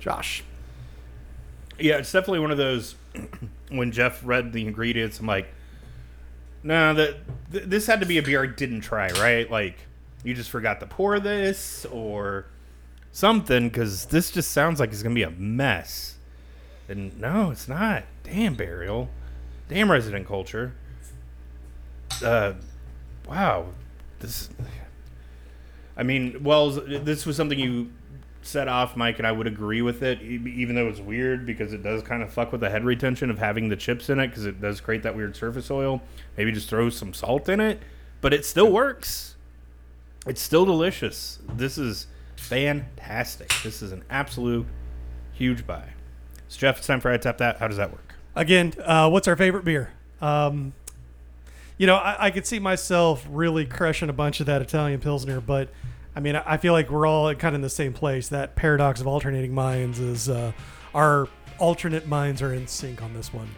Josh. Yeah, it's definitely one of those, when Jeff read the ingredients, I'm like, no, this had to be a beer I didn't try, right? Like, you just forgot to pour this or something, because this just sounds like it's going to be a mess. And no, it's not. Damn Burial. Damn Resident Culture. Wow. This was something you set off, Mike, and I would agree with it, even though it's weird, because it does kind of fuck with the head retention of having the chips in it, because it does create that weird surface oil. Maybe just throw some salt in it, but it still works. It's still delicious. This is fantastic. This is an absolute huge buy. So Jeff, it's time for I Tap That. How does that work? Again, what's our favorite beer? I could see myself really crushing a bunch of that Italian Pilsner, but I feel like we're all kind of in the same place. That paradox of alternating minds is our alternate minds are in sync on this one.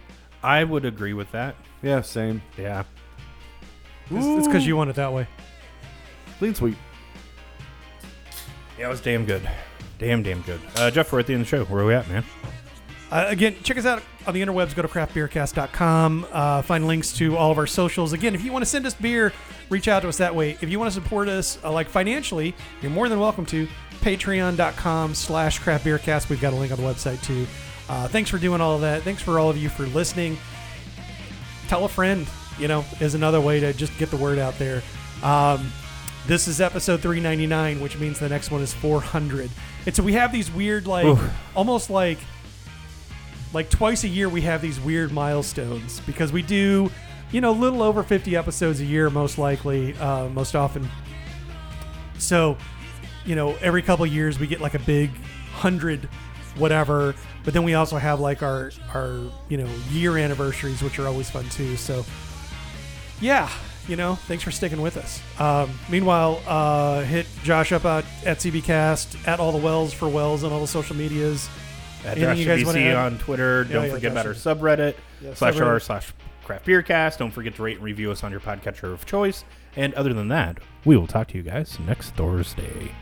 I would agree with that. Yeah, same. Yeah. It's because you want it that way. Clean sweet. Yeah, it was damn good. Damn good. Jeff, we're at the end of the show. Where are we at, man? Again, check us out on the interwebs. Go to craftbeercast.com. Find links to all of our socials. Again, if you want to send us beer, reach out to us that way. If you want to support us financially, you're more than welcome to patreon.com/craftbeercast. We've got a link on the website, too. Thanks for doing all of that. Thanks for all of you for listening. Tell a friend, is another way to just get the word out there. This is episode 399, which means the next one is 400. And so we have these weird, almost like twice a year we have these weird milestones, because we do, a little over 50 episodes a year, most likely, most often. So, every couple of years we get like a big 100 whatever, but then we also have like our year anniversaries, which are always fun too. So yeah, thanks for sticking with us. Meanwhile, hit Josh up at CBcast, at all the Wells for Wells on all the social medias. At DraftBC on Twitter. Don't forget about our subreddit. /r/craftbeercast. Don't forget to rate and review us on your podcatcher of choice. And other than that, we will talk to you guys next Thursday.